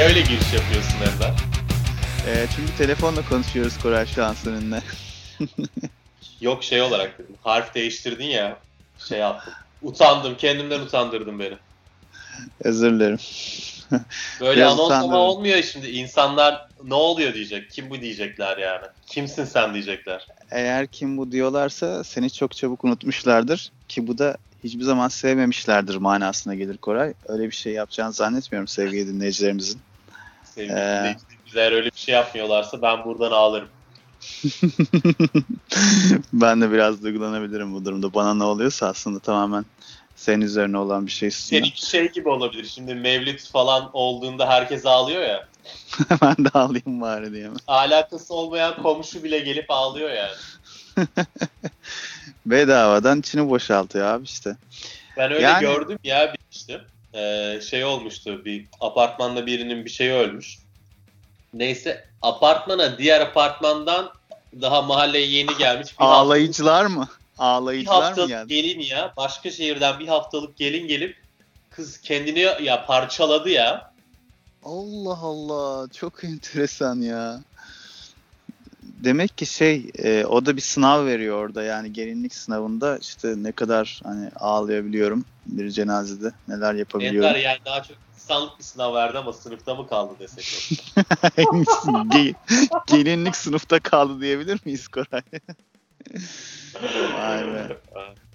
Niye öyle giriş yapıyorsun Erdal? Çünkü telefonla konuşuyoruz Koray şu an seninle. Yok şey olarak dedim. Harf değiştirdin ya. Şey yaptım. Utandım. Kendimden utandırdın beni. Özür dilerim. Böyle anonslama olmuyor şimdi. İnsanlar ne oluyor diyecek. Kim bu diyecekler yani. Kimsin sen diyecekler. Eğer kim bu diyorlarsa seni çok çabuk unutmuşlardır. Ki bu da hiçbir zaman sevmemişlerdir manasına gelir Koray. Öyle bir şey yapacağını zannetmiyorum sevgili dinleyicilerimizin. Sevgili dinleyicilerimiz eğer öyle bir şey yapmıyorlarsa ben buradan ağlarım. Ben de biraz duygulanabilirim bu durumda. Bana ne oluyorsa aslında tamamen senin üzerine olan bir şey üstüne. Seninki şey gibi olabilir. Şimdi Mevlid falan olduğunda herkes ağlıyor ya. Ben de ağlayayım bari diye mi? Alakası olmayan komşu bile gelip ağlıyor yani. Bedavadan içini boşaltıyor abi işte. Ben öyle yani... gördüm ya işte. Şey olmuştu, bir apartmanda birinin bir şeyi ölmüş. Neyse apartmana diğer apartmandan daha mahalleye yeni gelmiş. Ağlayıcılar mı? Ağlayıcılar mı yani? Bir haftalık gelin ya. Başka şehirden bir haftalık gelin gelip kız kendini ya parçaladı ya. Allah Allah, çok enteresan ya. Demek ki o da bir sınav veriyor orada yani, gelinlik sınavında işte ne kadar hani ağlayabiliyorum bir cenazede, neler yapabiliyorum. Ender yani daha çok insanlık bir sınav verdi ama sınıfta mı kaldı desek? Gelinlik sınıfta kaldı diyebilir miyiz Koray? Vay be.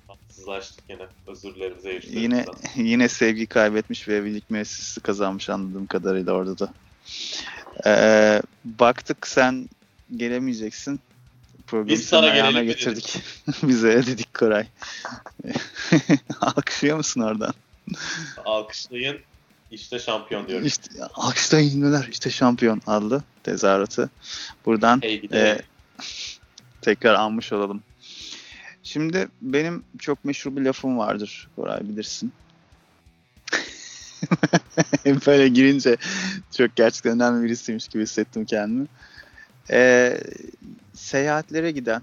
Haksızlaştık yine. Özür dilerim zeyircilerimizden. Yine sevgi kaybetmiş ve evlilik müessesesi kazanmış anladığım kadarıyla orada da. Baktık sen gelemeyeceksin. Biz sana gelelim getirdik. Bize dedik Koray. Alkışlıyor musun oradan? Alkışlayın. İşte şampiyon diyorum. Alkışlayın neler? İşte şampiyon adlı tezahüratı. Buradan tekrar anmış olalım. Şimdi benim çok meşhur bir lafım vardır Koray, bilirsin. Böyle girince çok gerçekten önemli birisiymiş gibi hissettim kendimi. Seyahatlere giden,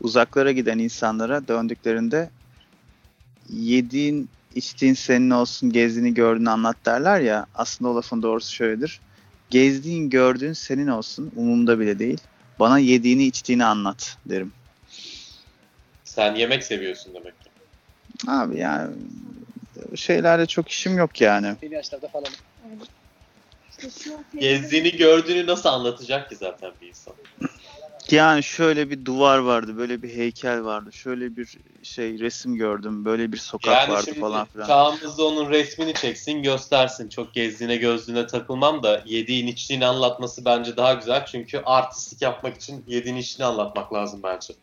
uzaklara giden insanlara döndüklerinde yediğin, içtiğin senin olsun, gezdiğini gördüğün anlat derler ya. Aslında o lafın doğrusu şöyledir. Gezdiğin, gördüğün senin olsun, umurumda bile değil. Bana yediğini, içtiğini anlat derim. Sen yemek seviyorsun demek ki. Abi yani şeylerle çok işim yok yani. İlaçlarda falan. Evet. Gezdiğini gördüğünü nasıl anlatacak ki zaten bir insan? Yani şöyle bir duvar vardı, böyle bir heykel vardı, şöyle bir şey resim gördüm, böyle bir sokak yani vardı falan filan. Çağımızda onun resmini çeksin göstersin. Çok gezdiğine gözlüğüne takılmam da yediğin içtiğini anlatması bence daha güzel. Çünkü artistlik yapmak için yediğin içtiğini anlatmak lazım bence.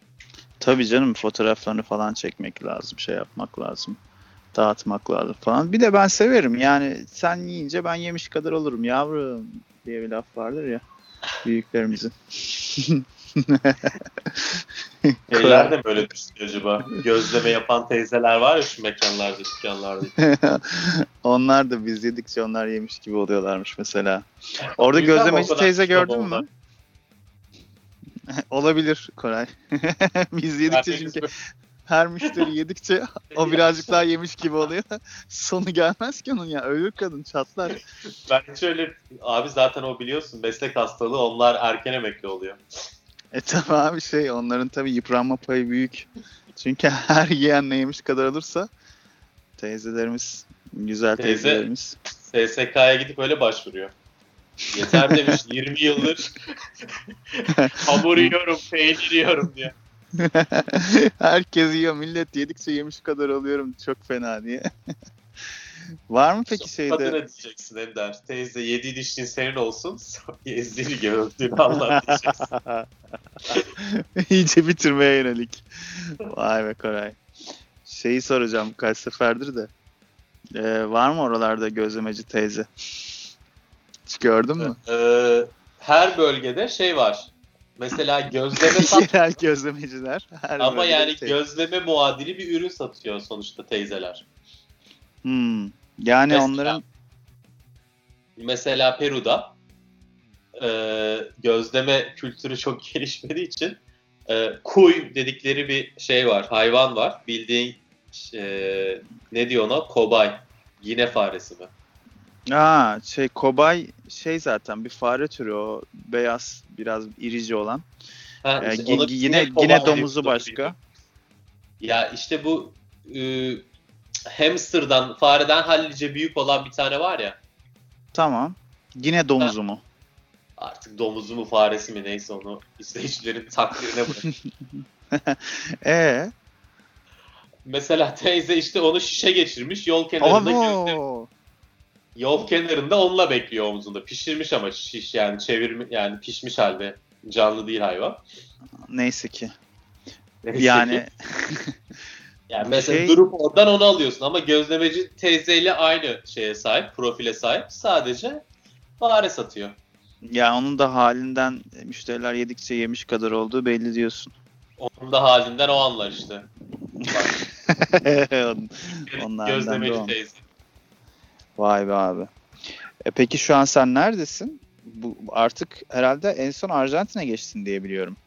Tabii canım, fotoğraflarını falan çekmek lazım, şey yapmak lazım. Dağıtmak lazım falan. Bir de ben severim yani, sen yiyince ben yemiş kadar olurum yavrum diye bir laf vardır ya büyüklerimizin. Teyzeler de böyle düşünüyor acaba? Gözleme yapan teyzeler var ya şu mekanlarda, dükkanlarda. Onlar da biz yedikçe onlar yemiş gibi oluyorlarmış mesela. Orada gözlemeci teyze gördün mü? Oldu. Olabilir Koray. Biz yedikçe çünkü... Her müşteri yedikçe o birazcık daha yemiş gibi oluyor. Sonu gelmez ki onun ya. Ölür kadın, çatlar. Ben şöyle abi, zaten o biliyorsun meslek hastalığı, onlar erken emekli oluyor. Tabii abi onların tabii yıpranma payı büyük. Çünkü her yiyenle yemiş kadar olursa teyzelerimiz, güzel teyzelerimiz. SSK'ya gidip öyle başvuruyor. Yeter demiş, 20 yıldır hamur yiyorum, peynir yiyorum diye. Herkes yiyor, millet yedikçe yemiş kadar oluyorum çok fena diye. Var mı peki çok kadına diyeceksin Ender, teyze yediğin içtiğin senin olsun, ezdiğini gördüğünü Allah diyeceksin. İyice bitirmeye yönelik. Vay be Koray. Soracağım kaç seferdir de, var mı oralarda gözlemeci teyze? Hiç gördün mü? Her bölgede var. Mesela gözleme satıyor. Gözlemeciler. Ama yani gözleme muadili bir ürün satıyor sonuçta teyzeler. Yani mesela Peru'da gözleme kültürü çok gelişmediği için kuy dedikleri bir var, hayvan var. Bildiğin ne diyor ona? Kobay. Yine faresi mi? Kobay zaten bir fare türü, o beyaz biraz irici olan. Yine domuzu başka. Ya işte bu hamsterdan, fareden hallice büyük olan bir tane var ya. Tamam. Yine domuzu mu? Artık domuzu mu faresi mi neyse onu izleyicilerin takdirine bırakın. Mesela teyze işte onu şişe geçirmiş, yol kenarında gözlüyor. Yol kenarında onunla bekliyor omzunda. Pişirmiş ama şiş yani çevirmiş, yani pişmiş halde. Canlı değil hayvan. Neyse ki. Yani mesela durup oradan onu alıyorsun ama gözlemeci teyzeyle aynı şeye sahip, profile sahip. Sadece fare satıyor. Ya onun da halinden müşteriler yedikçe yemiş kadar olduğu belli diyorsun. Onun da halinden o anlar işte. Gözlemeci teyze. Vay be abi. Peki şu an sen neredesin? Bu artık herhalde en son Arjantin'e geçtin diye biliyorum.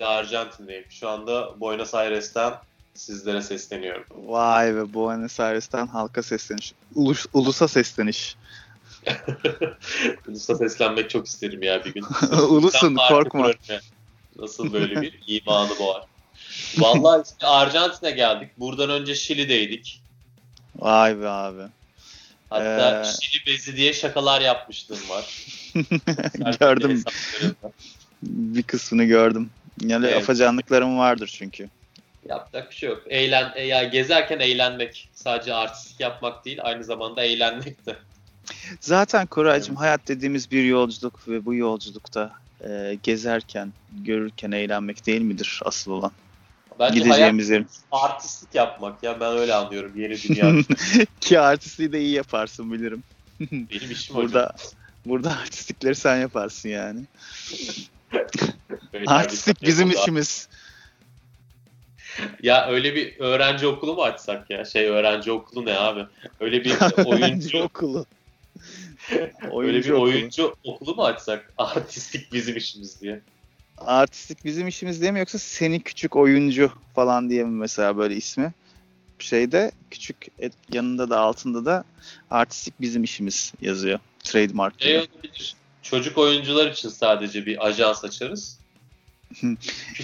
Arjantin'deyim. Şu anda Buenos Aires'ten sizlere sesleniyorum. Vay be, Buenos Aires'ten halka sesleniş. Ulusa sesleniş. Ulusa seslenmek çok isterim ya bir gün. Ulusun, korkma. Nasıl böyle bir imanı boğar. Vallahi işte Arjantin'e geldik. Buradan önce Şili'deydik. Vay be abi. Hatta Şili bezi diye şakalar yapmıştım var. Gördüm. Bir kısmını gördüm. Yani evet. Afacanlıklarım vardır çünkü. Yapacak bir şey yok. Gezerken eğlenmek. Sadece artistik yapmak değil, aynı zamanda eğlenmek de. Zaten Koraycığım, hayat dediğimiz bir yolculuk ve bu yolculukta gezerken, görürken eğlenmek değil midir asıl olan? Bence gideceğimiz yerin. Artistlik yapmak ya, ben öyle anlıyorum yeni dünya. Ki artistliği de iyi yaparsın bilirim. Benim işim burada artistlikleri sen yaparsın yani. Artistlik bizim işimiz. Ya öyle bir öğrenci okulu mu açsak ya? Öğrenci okulu ne abi? Öyle bir oyuncu okulu. Oyuncu okulu mu açsak? Artistlik bizim işimiz diye. Artistlik bizim işimiz diye mi, yoksa seni küçük oyuncu falan diye mi mesela böyle ismi? Küçük yanında da altında da artistlik bizim işimiz yazıyor. Trademark gibi. Olabilir. Çocuk oyuncular için sadece bir ajans açarız.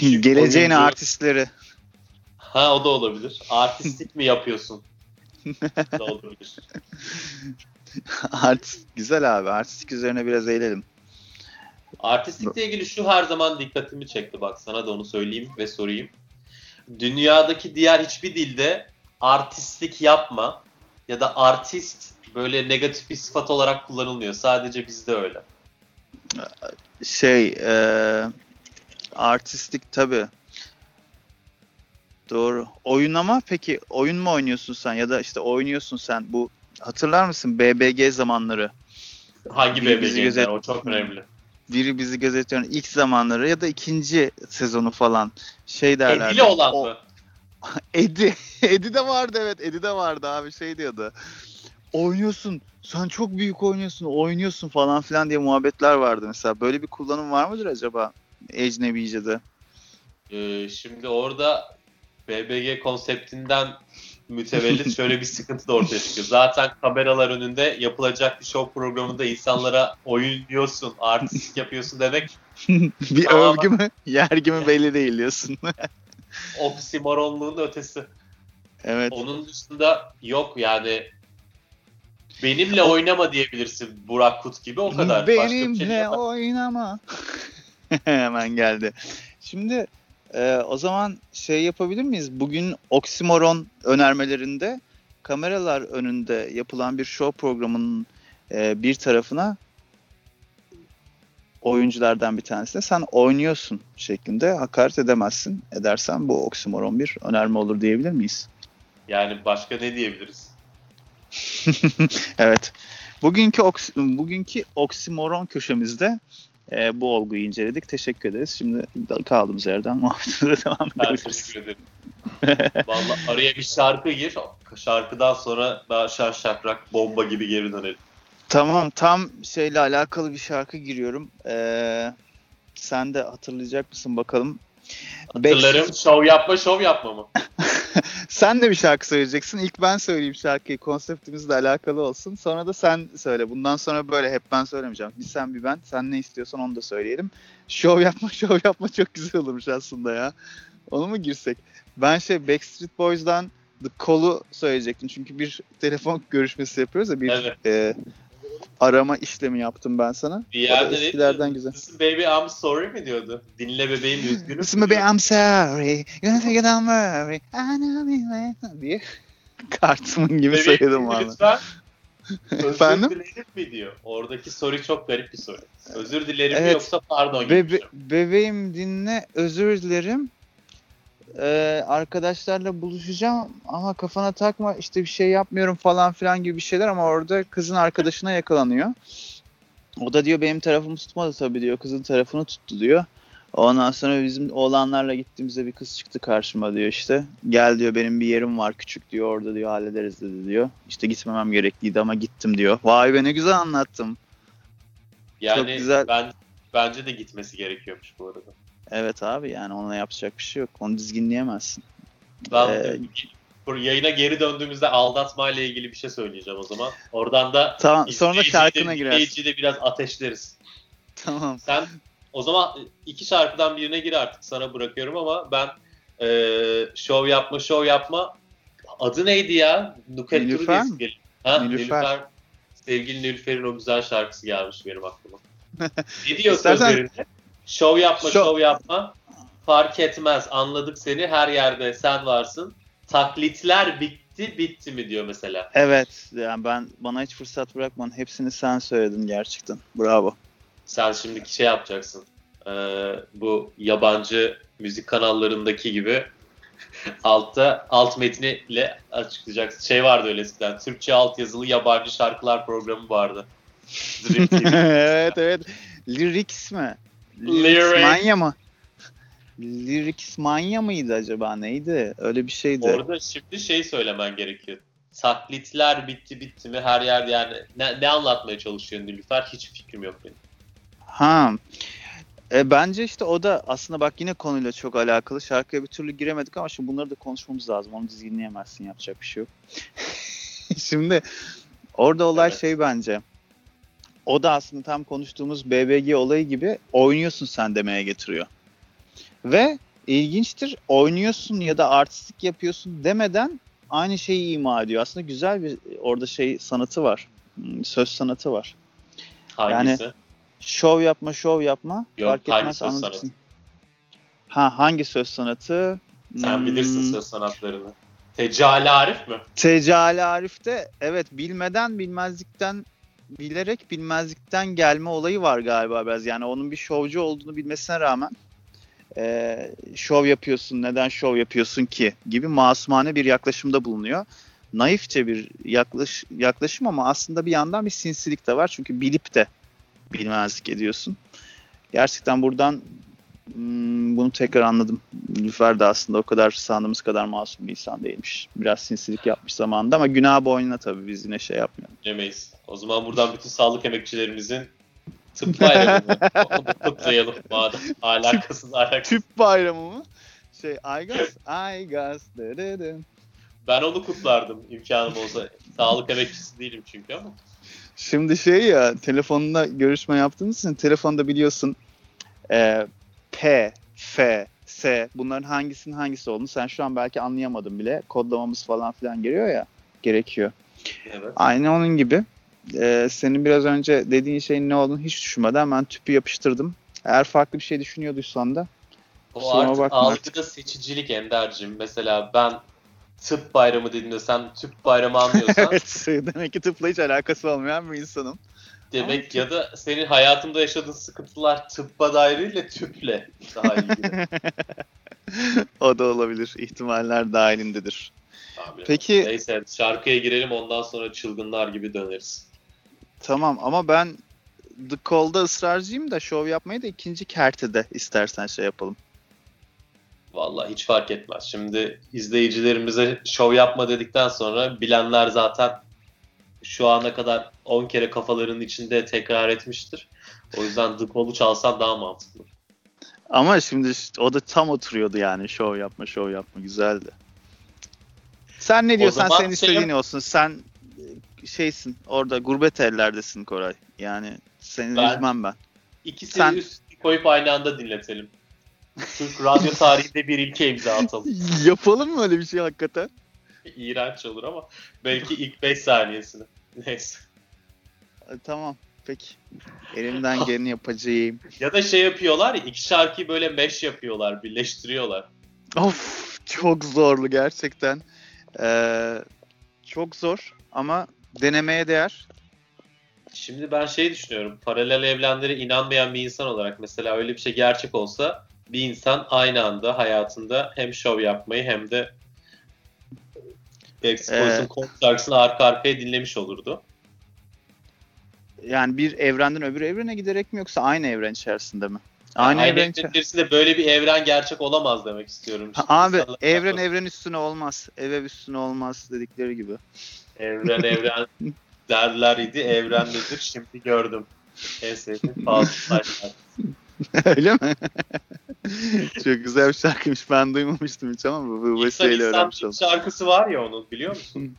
Geleceğin oyuncu... artistleri. O da olabilir. Artistlik mi yapıyorsun? O da olabilir. Güzel abi. Artistlik üzerine biraz eğlenelim. Artistlikle ilgili şu her zaman dikkatimi çekti, bak sana da onu söyleyeyim ve sorayım. Dünyadaki diğer hiçbir dilde artistlik yapma ya da artist böyle negatif bir sıfat olarak kullanılmıyor. Sadece bizde öyle. Artistlik tabii. Doğru. Oyun ama peki oyun mu oynuyorsun sen ya da işte oynuyorsun sen, bu hatırlar mısın BBG zamanları? Hangi BBG? O çok önemli. Biri bizi gözetiyor ilk zamanları ya da ikinci sezonu falan derlerdi. Edi'yle olan mı? Edi de vardı, evet. Edi de vardı abi, diyordu. Oynuyorsun, sen çok büyük oynuyorsun falan filan diye muhabbetler vardı mesela. Böyle bir kullanım var mıdır acaba ecnebice'de? Şimdi orada BBG konseptinden mütevellit şöyle bir sıkıntı da ortaya çıkıyor. Zaten kameralar önünde yapılacak bir show programında insanlara oynuyorsun, artistlik yapıyorsun demek. Bir övgü mü, yergi mi belli değil diyorsun. Oksimoronluğun ötesi. Evet. Onun dışında yok yani. Benimle oynama diyebilirsin Burak Kut gibi, o kadar. Benimle oynama. Hemen geldi. Şimdi... o zaman yapabilir miyiz? Bugün oksimoron önermelerinde kameralar önünde yapılan bir show programının bir tarafına oyunculardan bir tanesine sen oynuyorsun şeklinde hakaret edemezsin. Edersen bu oksimoron bir önerme olur diyebilir miyiz? Yani başka ne diyebiliriz? Evet. Bugünkü oksimoron köşemizde bu olguyu inceledik. Teşekkür ederiz. Şimdi kaldığımız yerden muhabbetimize devam edebiliriz. Teşekkür ederim. Vallahi araya bir şarkı gir. Şarkıdan sonra daha şakrak bomba gibi geri dönelim. Tamam. Tam alakalı bir şarkı giriyorum. Sen de hatırlayacak mısın bakalım. Hatırlarım. Şov yapma mı? Sen de bir şarkı söyleyeceksin. İlk ben söyleyeyim şarkıyı. Konseptimizle alakalı olsun. Sonra da sen söyle. Bundan sonra böyle hep ben söylemeyeceğim. Bir sen bir ben. Sen ne istiyorsan onu da söyleyelim. Şov yapma çok güzel olurmuş aslında ya. Onu mu girsek? Ben Backstreet Boys'dan The Call'u söyleyecektim. Çünkü bir telefon görüşmesi yapıyoruz ya. Arama işlemi yaptım ben sana. Bir yerde güzel. Listen baby I'm sorry mi diyordu? Dinle bebeğim üzgünüm. Listen baby I'm sorry. You think I'm sorry. I know me later diye. Kartımın gibi söyledim valla. Lütfen. Özür dilerim mi diyor. Oradaki soru çok garip bir soru. Özür dilerim mi yoksa pardon gibi. Bebeğim dinle özür dilerim. Arkadaşlarla buluşacağım ama kafana takma işte bir şey yapmıyorum falan filan gibi bir şeyler ama orada kızın arkadaşına yakalanıyor. O da diyor benim tarafımı tutmadı tabii diyor. Kızın tarafını tuttu diyor. Ondan sonra bizim oğlanlarla gittiğimizde bir kız çıktı karşıma diyor işte. Gel diyor benim bir yerim var küçük diyor orada diyor hallederiz dedi diyor. İşte gitmemem gerekliydi ama gittim diyor. Vay be ne güzel anlattım. Yani çok güzel. Bence de gitmesi gerekiyormuş bu arada. Evet abi yani onunla yapacak bir şey yok. Onu dizginleyemezsin. Ben yayına geri döndüğümüzde aldatmayla ilgili bir şey söyleyeceğim o zaman. Oradan da tamam, sonra şarkına gireriz. De biraz ateşleriz. Tamam. Sen o zaman iki şarkıdan birine gir artık. Sana bırakıyorum ama ben şov yapma. Adı neydi ya? Nilüfer mi? Nilüfer. Sevgili Nilüfer'in o güzel şarkısı gelmiş benim aklıma. Ne diyor sözlerinde? Şov yapma. Fark etmez. Anladık seni. Her yerde sen varsın. Taklitler bitti mi diyor mesela. Evet. Yani bana hiç fırsat bırakman. Hepsini sen söyledin gerçekten. Bravo. Sen şimdiki yapacaksın. Bu yabancı müzik kanallarındaki gibi altta alt metniyle açıklayacaksın. Vardı öyle eskiden. Türkçe altyazılı yabancı şarkılar programı vardı. Evet. Lyrics mi? Lyrics Manya mıydı acaba? Neydi? Öyle bir şeydi. Orada şimdi söylemen gerekiyor. Taklitler bitti mi her yerde yani. Ne anlatmaya çalışıyor Nilüfer? Hiç fikrim yok benim. Bence işte o da aslında bak yine konuyla çok alakalı. Şarkıya bir türlü giremedik ama şimdi bunları da konuşmamız lazım. Onu dizginleyemezsin. Yapacak bir şey yok. Şimdi orada olay bence. O da aslında tam konuştuğumuz BBG olayı gibi oynuyorsun sen demeye getiriyor. Ve ilginçtir oynuyorsun ya da artistlik yapıyorsun demeden aynı şeyi ima ediyor. Aslında güzel bir orada sanatı var. Söz sanatı var. Hangisi? Yani şov yapma. Yok, fark etmez anlarsın. Hangi söz sanatı? Sen bilirsin söz sanatlarını. Tecali Arif mi? Tecali Arif'te bilmeden bilmezlikten bilerek bilmezlikten gelme olayı var galiba biraz. Yani onun bir şovcu olduğunu bilmesine rağmen şov yapıyorsun, neden şov yapıyorsun ki gibi masumane bir yaklaşımda bulunuyor. Naifçe bir yaklaşım ama aslında bir yandan bir sinsilik de var. Çünkü bilip de bilmezlik ediyorsun. Gerçekten buradan bunu tekrar anladım. Nilüfer de aslında o kadar sandığımız kadar masum bir insan değilmiş. Biraz sinsilik yapmış zamanında ama günah boynuna tabii biz yine yapmıyoruz. Demeyiz. O zaman buradan bütün sağlık emekçilerimizin tıp bayramını kutlayalım madem. Alakasız. Tıp bayramı mı? I guess. Ben onu kutlardım imkanım olsa. Sağlık emekçisi değilim çünkü ama. Şimdi telefonla görüşme yaptığımız için telefonda biliyorsun P, F, S bunların hangisi olduğunu sen şu an belki anlayamadın bile. Kodlamamız falan filan geliyor ya. Gerekiyor. Evet. Aynı onun gibi. Senin biraz önce dediğin şeyin ne olduğunu hiç düşünmeden ben tüpü yapıştırdım. Eğer farklı bir şey düşünüyorduysan da sonra bakma. Algıda seçicilik Ender'cim. Mesela ben tıp bayramı dediğinde sen tüp bayramı anlıyorsan. Evet. Demek ki tıpla hiç alakası olmayan bir insanım. Demek ya da senin hayatında yaşadığın sıkıntılar tıbba dairiyle tüple daha ilgili. O da olabilir. İhtimaller dahilindedir. Abi, peki. Neyse şarkıya girelim ondan sonra çılgınlar gibi döneriz. Tamam ama ben The Call'da ısrarcıyım da şov yapmayı da ikinci kertede istersen yapalım. Vallahi hiç fark etmez. Şimdi izleyicilerimize şov yapma dedikten sonra bilenler zaten şu ana kadar 10 kere kafalarının içinde tekrar etmiştir. O yüzden The Call'u çalsan daha mantıklı. Ama şimdi o da tam oturuyordu yani. Şov yapma güzeldi. Sen ne diyorsan senin istediğin olsun. Sen şeysin orada, gurbet ellerdesin Koray. Yani seni üzmem ben. İkisini üst koyup aynı anda dinletelim. Türk radyo tarihinde bir ilke imza atalım. Yapalım mı öyle bir şey hakikaten? İğrenç olur ama belki ilk 5 saniyesini. Neyse. Tamam. Peki. Elimden geleni yapacağım. Ya da şey yapıyorlar ya, iki şarkıyı böyle mesh yapıyorlar, birleştiriyorlar. Of, çok zorlu gerçekten. Çok zor ama denemeye değer. Şimdi ben şey düşünüyorum, paralel evrenlere inanmayan bir insan olarak mesela öyle bir şey gerçek olsa bir insan aynı anda hayatında hem şov yapmayı hem de Expo'sun konsercisini arka arkaya dinlemiş olurdu. Yani bir evrenden öbür evrene giderek mi yoksa aynı evren içerisinde mi? Aynı evren içerisinde böyle bir evren gerçek olamaz demek istiyorum. Abi evren üstüne olmaz. Ev üstüne olmaz dedikleri gibi. Evren derler idi. Evren nedir? Şimdi gördüm. En sevdiğim fazla şarkı. Öyle mi? Çok güzel bir şarkıymış. Ben duymamıştım hiç ama bu vesileyle öğrenmiş oldum. Şarkısı var ya onun, biliyor musun?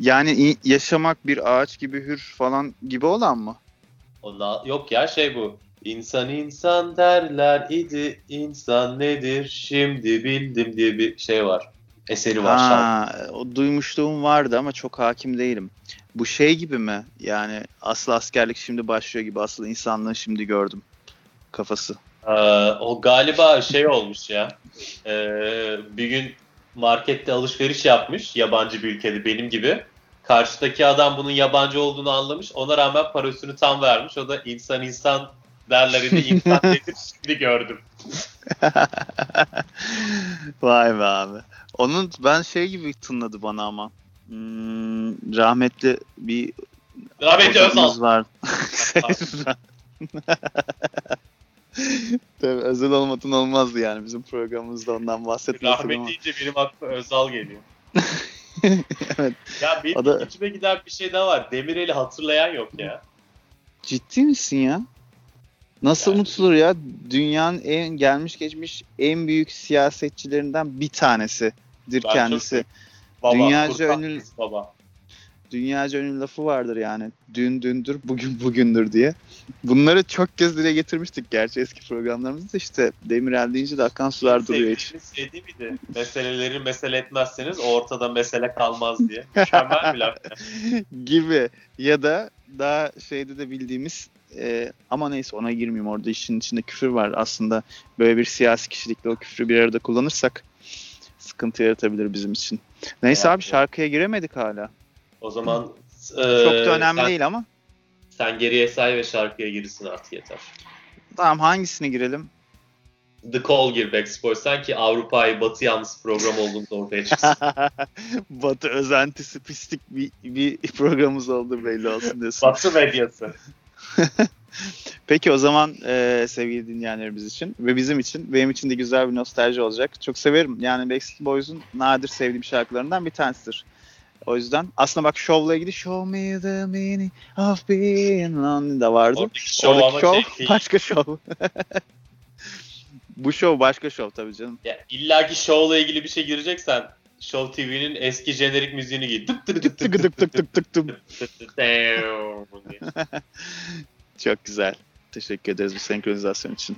Yani yaşamak bir ağaç gibi hür falan gibi olan mı? Yok ya, şey bu. İnsan derler idi, insan nedir şimdi bildim diye bir şey var. Eseri var şarkı. O duymuşluğum vardı ama çok hakim değilim. Bu şey gibi mi? Yani asıl askerlik şimdi başlıyor gibi, asıl insanlığı şimdi gördüm kafası. O galiba şey olmuş ya. Bir gün markette alışveriş yapmış yabancı bir ülkede benim gibi. Karşıdaki adam bunun yabancı olduğunu anlamış. Ona rağmen parasını tam vermiş. O da insan derler idi, insan nedir şimdi gördüm. Vay be abi. Onun ben şey gibi tınladı bana ama. Rahmetli Özal var. Tabii Özal olmadan olmazdı yani. Bizim programımızda ondan bahsetmesin ama. Rahmet deyince benim aklıma Özal geliyor. Evet. Ya benim içime giden bir şey daha var. Demirel'i hatırlayan yok ya. Ciddi misin ya? Nasıl yani, unutulur ya? Dünyanın gelmiş geçmiş en büyük siyasetçilerinden bir tanesidir kendisi. Baba, Dünyaca ünlü lafı vardır yani. Dün dündür, bugün bugündür diye. Bunları çok kez dile getirmiştik gerçi eski programlarımızda. İşte Demirel deyince de akan sular duruyor hiç. Sevdiğim de meseleleri mesele etmezseniz ortada mesele kalmaz diye. Mükemmel bir laf. Gibi. Ya da daha şeyde de bildiğimiz ama neyse ona girmeyeyim, orada işin içinde küfür var. Aslında böyle bir siyasi kişilikle o küfrü bir arada kullanırsak sıkıntı yaratabilir bizim için. Neyse abi, şarkıya giremedik hala. O zaman çok da önemli değil ama. Sen geriye say ve şarkıya girsin artık, yeter. Tamam, hangisini girelim? The Call gir Backspor. Sanki Avrupa'yı Batı yalnız program olduğumuz ortaya çıksın. Batı özentisi pislik bir programımız oldu belli olsun diyorsun. Batı medyası. Peki o zaman sevgili dinleyenlerimiz için ve bizim için, benim için de güzel bir nostalji olacak. Çok severim. Yani Backstreet Boys'un nadir sevdiğim şarkılarından bir tanesidir. O yüzden aslında bak, şovla ilgili Show Me The Meaning Of Being Lonely da vardı. Oradaki şov başka şov. Bu şov başka şov tabii canım. Ya, İlla ki şovla ilgili bir şey gireceksen Show TV'nin eski jenerik müziğini giy. Çok güzel. Teşekkür ederiz bu senkronizasyon için.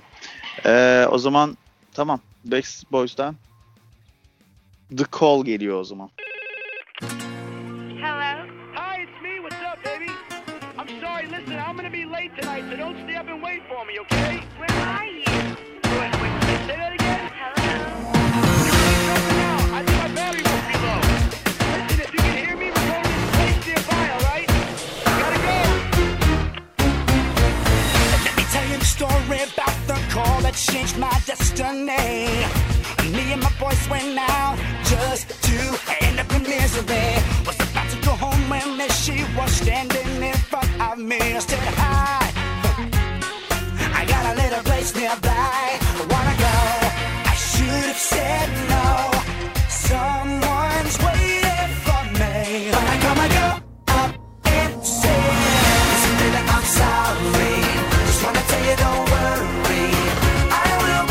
O zaman tamam. Backstreet Boys'dan The Call geliyor o zaman. Hello? Hi, it's me. What's up, baby? I'm sorry. Listen, I'm gonna be late tonight, so don't stay up and wait for me, okay? Where are you? Wait, say that again. Hello? I think my battery must be low. Listen, if you can hear me, we're going to this place nearby, all right? I gotta go. Let me tell you the story about the call that changed my destiny. Me and my boys went out just to end up in misery. Was home and she was standing in front of me. I said hi, I got a little place nearby, I wanna go. I should have said no, someone's waiting for me. But I come and go up and say, listen baby, I'm sorry, just wanna tell you don't worry, I will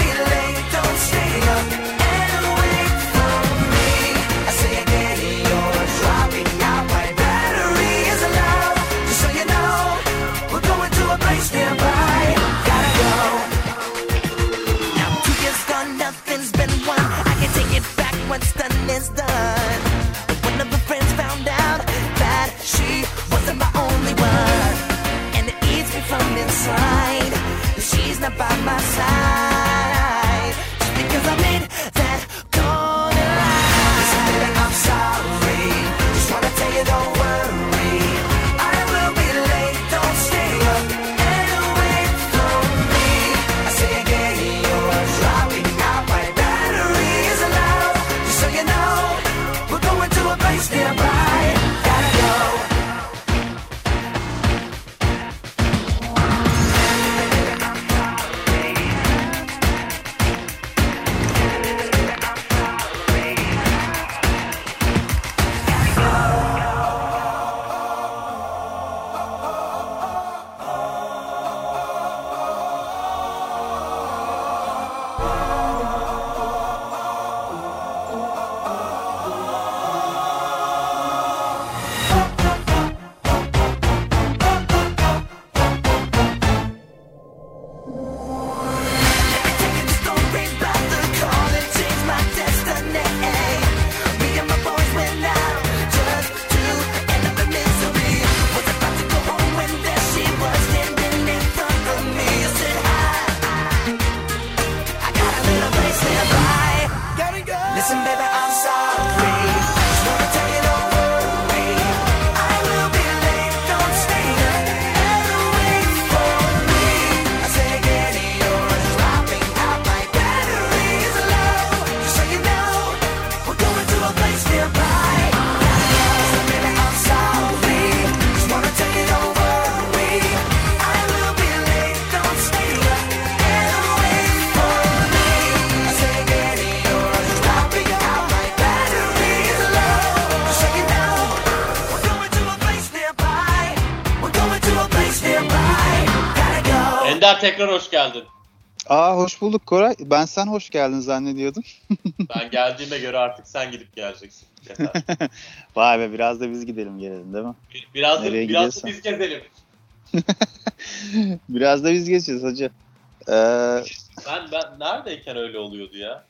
Beyler tekrar hoş geldin. Aa, hoş bulduk Koray. Ben sen hoş geldin zannediyordum. Ben geldiğime göre artık sen gidip geleceksin. Vay be, biraz da biz gidelim gelelim değil mi? Biraz da biz gezelim. Biraz da biz geçeceğiz hacı. Ben neredeyken öyle oluyordu ya?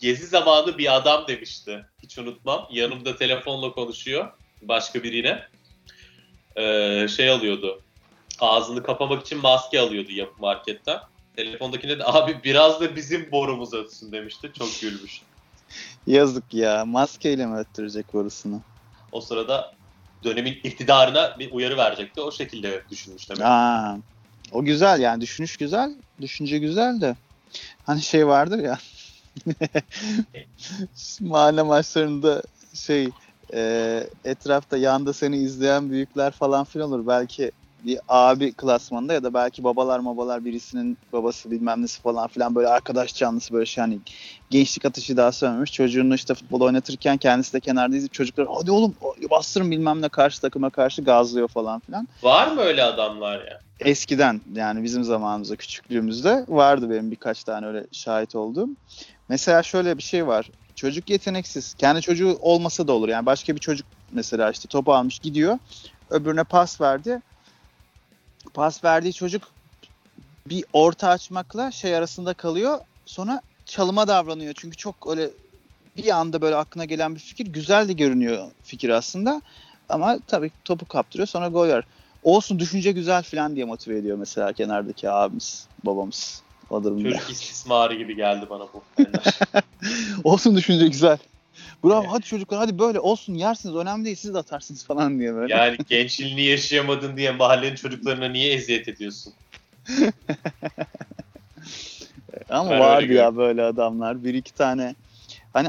Gezi zamanı bir adam demişti. Hiç unutmam. Yanımda telefonla konuşuyor. Başka biriyle. Alıyordu. Ağzını kapamak için maske alıyordu yapı marketten. Telefondakine de abi biraz da bizim borumuz ötsün demişti. Çok gülmüş. Yazık ya. Maskeyle mi öttürecek borusunu? O sırada dönemin iktidarına bir uyarı verecekti. O şekilde düşünmüş demek. Aa, o güzel yani. Düşünüş güzel. Düşünce güzel de. Hani şey vardır ya. Mahalle maçlarında etrafta yanda seni izleyen büyükler falan filan olur. Belki bir abi klasmanında ya da belki babalar birisinin babası bilmem nesi falan filan böyle arkadaş canlısı böyle gençlik atışı daha sönmemiş. Çocuğunu futbol oynatırken kendisi de kenarda izleyip çocuklar hadi oğlum bastırın bilmem ne karşı takıma karşı gazlıyor falan filan. Var mı öyle adamlar ya? Eskiden yani bizim zamanımızda küçüklüğümüzde vardı benim birkaç tane öyle şahit olduğum. Mesela şöyle bir şey var. Çocuk yeteneksiz. Kendi çocuğu olmasa da olur. Yani başka bir çocuk mesela topu almış gidiyor. Öbürüne pas verdi. Pas verdiği çocuk bir orta açmakla arasında kalıyor. Sonra çalıma davranıyor. Çünkü çok öyle bir anda böyle aklına gelen bir fikir. Güzel de görünüyor fikir aslında. Ama tabii topu kaptırıyor. Sonra gol var. Olsun düşünce güzel falan diye motive ediyor mesela kenardaki abimiz, babamız. Türk istismarı gibi geldi bana bu. Olsun düşünce güzel. Bravo, evet. Hadi çocuklar hadi böyle olsun yersiniz önemli değil siz de atarsınız falan diye böyle. Yani gençliğini yaşayamadın diye mahallenin çocuklarına niye eziyet ediyorsun? Ama ben var ya böyle adamlar bir iki tane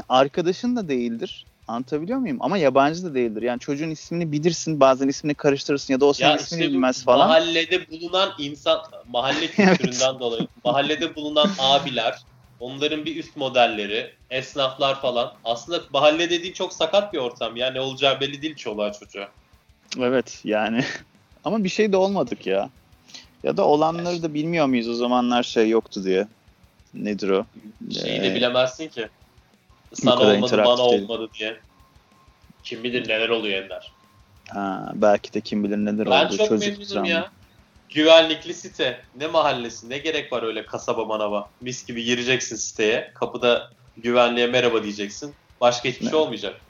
arkadaşın da değildir. Anlatabiliyor muyum? Ama yabancı da değildir. Yani çocuğun ismini bilirsin, bazen ismini karıştırırsın ya da o senin ismini bilmez falan. Mahallede bulunan insan, mahalle kültüründen dolayı, mahallede bulunan abiler, onların bir üst modelleri, esnaflar falan. Aslında mahalle dediğin çok sakat bir ortam. Yani ne olacağı belli değil çoluğa çocuğa. Evet yani. Ama bir şey de olmadık ya. Ya da olanları da bilmiyor muyuz o zamanlar yoktu diye. Nedir o? Şeyi de bilemezsin ki. Sana olmadı, bana olmadı diye. Kim bilir neler oluyor Ender. Ha, belki de kim bilir neler oldu. Ben çok memnunum ya. Güvenlikli site. Ne mahallesi, ne gerek var öyle kasaba manava. Mis gibi gireceksin siteye. Kapıda güvenliğe merhaba diyeceksin. Başka hiçbir şey olmayacak.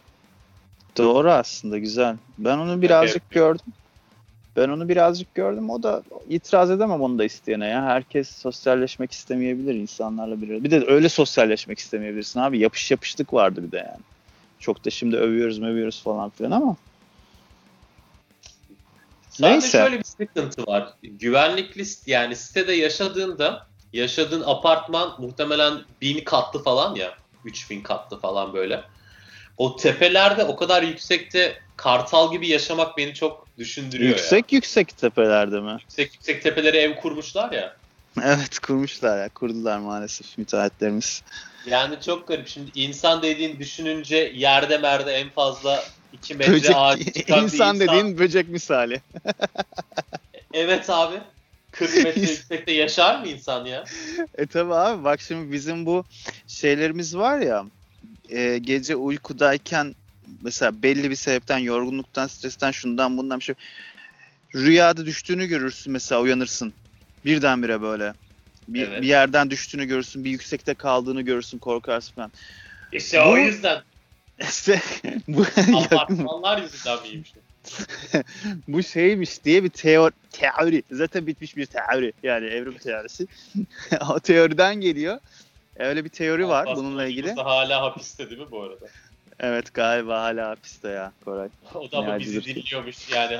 Doğru aslında, güzel. Ben onu birazcık gördüm. O da itiraz edemem onu da isteyene ya. Herkes sosyalleşmek istemeyebilir insanlarla bir de öyle sosyalleşmek istemeyebilirsin abi. Yapışlık vardı bir de yani. Çok da şimdi övüyoruz falan filan ama. Neyse. Şöyle bir sıkıntı var. Güvenlik list yani sitede yaşadığın apartman muhtemelen 1000 katlı falan ya. 3000 katlı falan böyle. O tepelerde o kadar yüksekte kartal gibi yaşamak beni çok düşündürüyor. Yüksek tepelerde mi? Yüksek tepelere ev kurmuşlar ya. Evet kurmuşlar ya. Kurdular maalesef müteahhitlerimiz. Yani çok garip. Şimdi insan dediğin düşününce yerde merde en fazla 2 metre ağaç çıkan insan dediğin böcek misali. Evet abi. 40 metre yüksekte yaşar mı insan ya? Tabi abi. Bak şimdi bizim bu şeylerimiz var ya. Gece uykudayken mesela belli bir sebepten, yorgunluktan, stresten, şundan bundan bir şey. Rüyada düştüğünü görürsün mesela, uyanırsın. Birdenbire böyle. Bir yerden düştüğünü görürsün, bir yüksekte kaldığını görürsün, korkarsın falan. O yüzden. Bu apartmanlar yüzünden miymiş? Bu şeymiş diye bir teori. Zaten bitmiş bir teori. Yani evrim teorisi. O teoriden geliyor. Öyle bir teori var bununla ilgili. Hala hapiste değil mi bu arada? Evet galiba hala hapiste ya Koray. O da ama bizi dinliyormuş yani.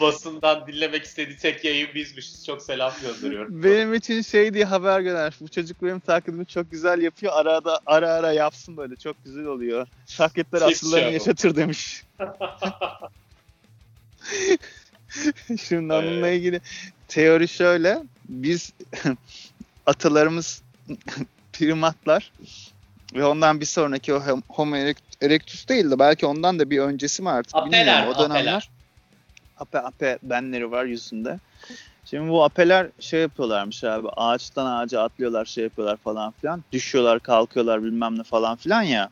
Basından dinlemek istediği tek yayın bizmişiz. Çok selam gönderiyorum. Benim için diye haber gönder. Bu çocuk benim taklidimi çok güzel yapıyor. Ara ara yapsın böyle. Çok güzel oluyor. Taklitler asıllarını yaşatır demiş. Şimdi onunla ilgili teori şöyle. Biz atalarımız primatlar ve ondan bir sonraki o Homo erectus değil de belki ondan da bir öncesi mi artık bilmiyorum. O dönemler ape benleri var yüzünde. Şimdi bu apeler şey yapıyorlarmış abi, ağaçtan ağaca atlıyorlar, şey yapıyorlar falan filan. Düşüyorlar, kalkıyorlar bilmem ne falan filan ya.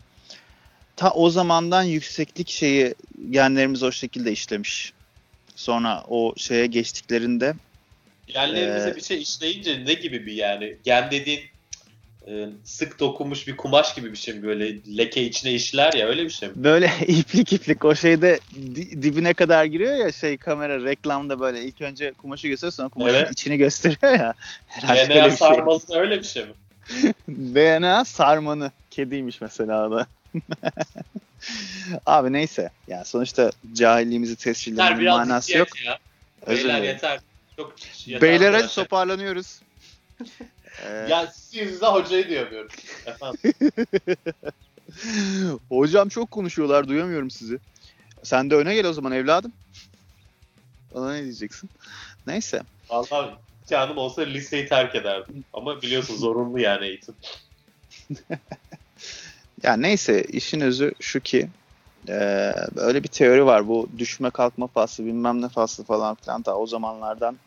Ta o zamandan yükseklik şeyi genlerimiz o şekilde işlemiş. Sonra o şeye geçtiklerinde. Genlerimize bir şey işleyince ne gibi bir yani? Gen dediğin sık dokunmuş bir kumaş gibi bir şey mi? Böyle leke içine işler ya, öyle bir şey mi? Böyle iplik o şeyde dibine kadar giriyor ya şey, kamera reklamda böyle ilk önce kumaşı gösteriyor sonra kumaşın içini gösteriyor ya. Herhalde DNA sarması şey. Öyle bir şey mi? DNA sarmanı. Kediymiş mesela da. Abi neyse. Yani sonuçta cahilliğimizi tescillemenin manası yok. Ya. Beyler yeter. Çok yeter. Beyler hadi toparlanıyoruz. Ya siz de hocayı duyamıyoruz. Hocam çok konuşuyorlar, duyamıyorum sizi. Sen de öne gel o zaman evladım. Ona ne diyeceksin? Neyse. Vallahi canım olsa liseyi terk ederdim. Ama biliyorsun zorunlu yani eğitim. Ya neyse, işin özü şu ki öyle bir teori var, bu düşme kalkma faslı bilmem ne faslı falan filan da o zamanlardan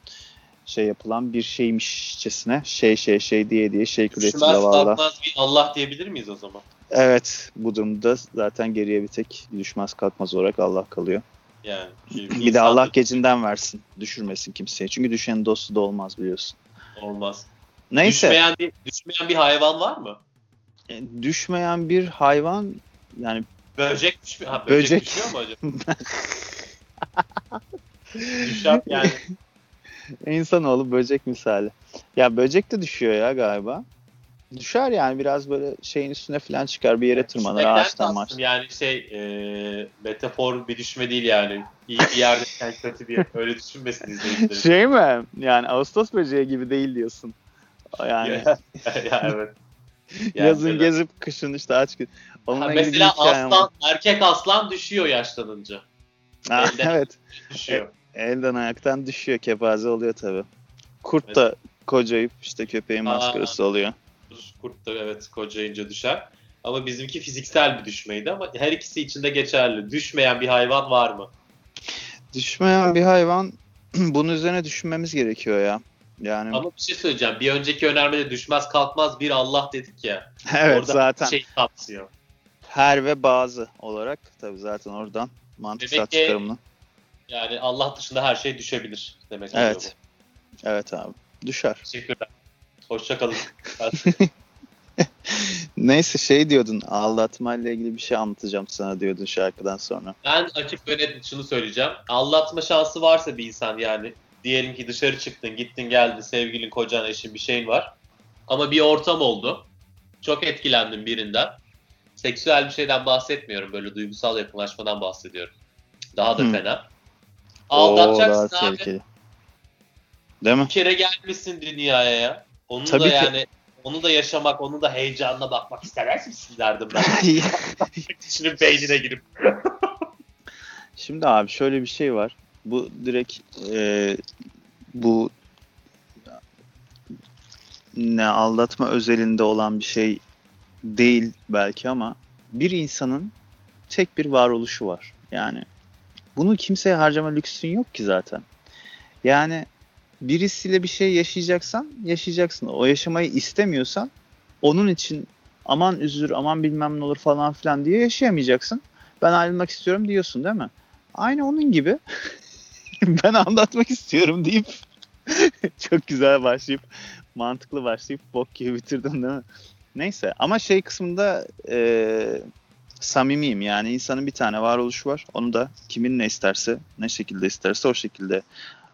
şey yapılan bir şeymişçesine şey diye şey küretti davalla. Düşmez kalkmaz Allah diyebilir miyiz o zaman? Evet, bu durumda zaten geriye bir tek düşmez kalkmaz olarak Allah kalıyor. Yani bir de Allah gecinden versin, düşürmesin kimseye. Çünkü düşenin dostu da olmaz biliyorsun. Olmaz. Neyse. Düşmeyen bir hayvan var mı? Düşmeyen bir hayvan yani böcek düşmüyor. Ha, böcek düşüyor mu acaba? Düşer yani. İnsanoğlu böcek misali. Ya böcek de düşüyor ya galiba. Düşer yani, biraz böyle şeyin üstüne falan çıkar, bir yere tırmanır, ağaçtan başlar. Yani metafor bir düşme değil yani. İyi bir yerde kötü bir yer. Öyle düşünmesin izleyiciler. Şey mi? Yani Ağustos böceği gibi değil diyorsun. Yani. Ya evet. Yani yazın böyle gezip kışın işte aç gün. Mesela aslan, erkek aslan düşüyor yaşlanınca. Ha, evet. Düşüyor. Elden ayaktan düşüyor, kepaze oluyor tabii. Kurt da kocayıp işte köpeğin maskarası oluyor. Kurt da evet kocayınca düşer. Ama bizimki fiziksel bir düşmeydi, ama her ikisi için de geçerli. Düşmeyen bir hayvan var mı? Düşmeyen bir hayvan, bunun üzerine düşünmemiz gerekiyor ya. Yani. Ama bir şey söyleyeceğim. Bir önceki önermede düşmez kalkmaz bir Allah dedik ya. Evet, orada zaten şey kapsıyor. Her ve bazı olarak tabii zaten oradan mantıksal çıkarımlı. Yani Allah dışında her şey düşebilir demek. Evet. Evet abi. Düşer. Teşekkürler. Hoşçakalın. Neyse şey diyordun. Aldatmayla ilgili bir şey anlatacağım sana diyordun şarkıdan sonra. Ben açık ve net şunu söyleyeceğim. Aldatma şansı varsa bir insan yani. Diyelim ki dışarı çıktın, gittin geldin, sevgilin, kocan, eşin, bir şeyin var. Ama bir ortam oldu. Çok etkilendim birinden. Seksüel bir şeyden bahsetmiyorum. Böyle duygusal yakınlaşmadan bahsediyorum. Daha da fena. Aldatacaksın abi. Tehlikeli. Değil mi? Bir kere gelmişsin dünyaya ya. Onu tabii da yani ki. Onu da yaşamak, onu da heyecanla bakmak ister misin derdim ben. Kişinin beynine girip. Şimdi abi şöyle bir şey var. Bu direkt bu ne aldatma özelinde olan bir şey değil belki, ama bir insanın tek bir varoluşu var. Yani bunu kimseye harcama lüksün yok ki zaten. Yani birisiyle bir şey yaşayacaksan yaşayacaksın. O yaşamayı istemiyorsan onun için aman üzülür, aman bilmem ne olur falan filan diye yaşayamayacaksın. Ben ayrılmak istiyorum diyorsun değil mi? Aynı onun gibi. Ben anlatmak istiyorum deyip çok güzel başlayıp mantıklı başlayıp bok gibi bitirdim değil mi? Neyse ama şey kısmında samimiyim yani, insanın bir tane varoluşu var, onu da kimin ne isterse ne şekilde isterse o şekilde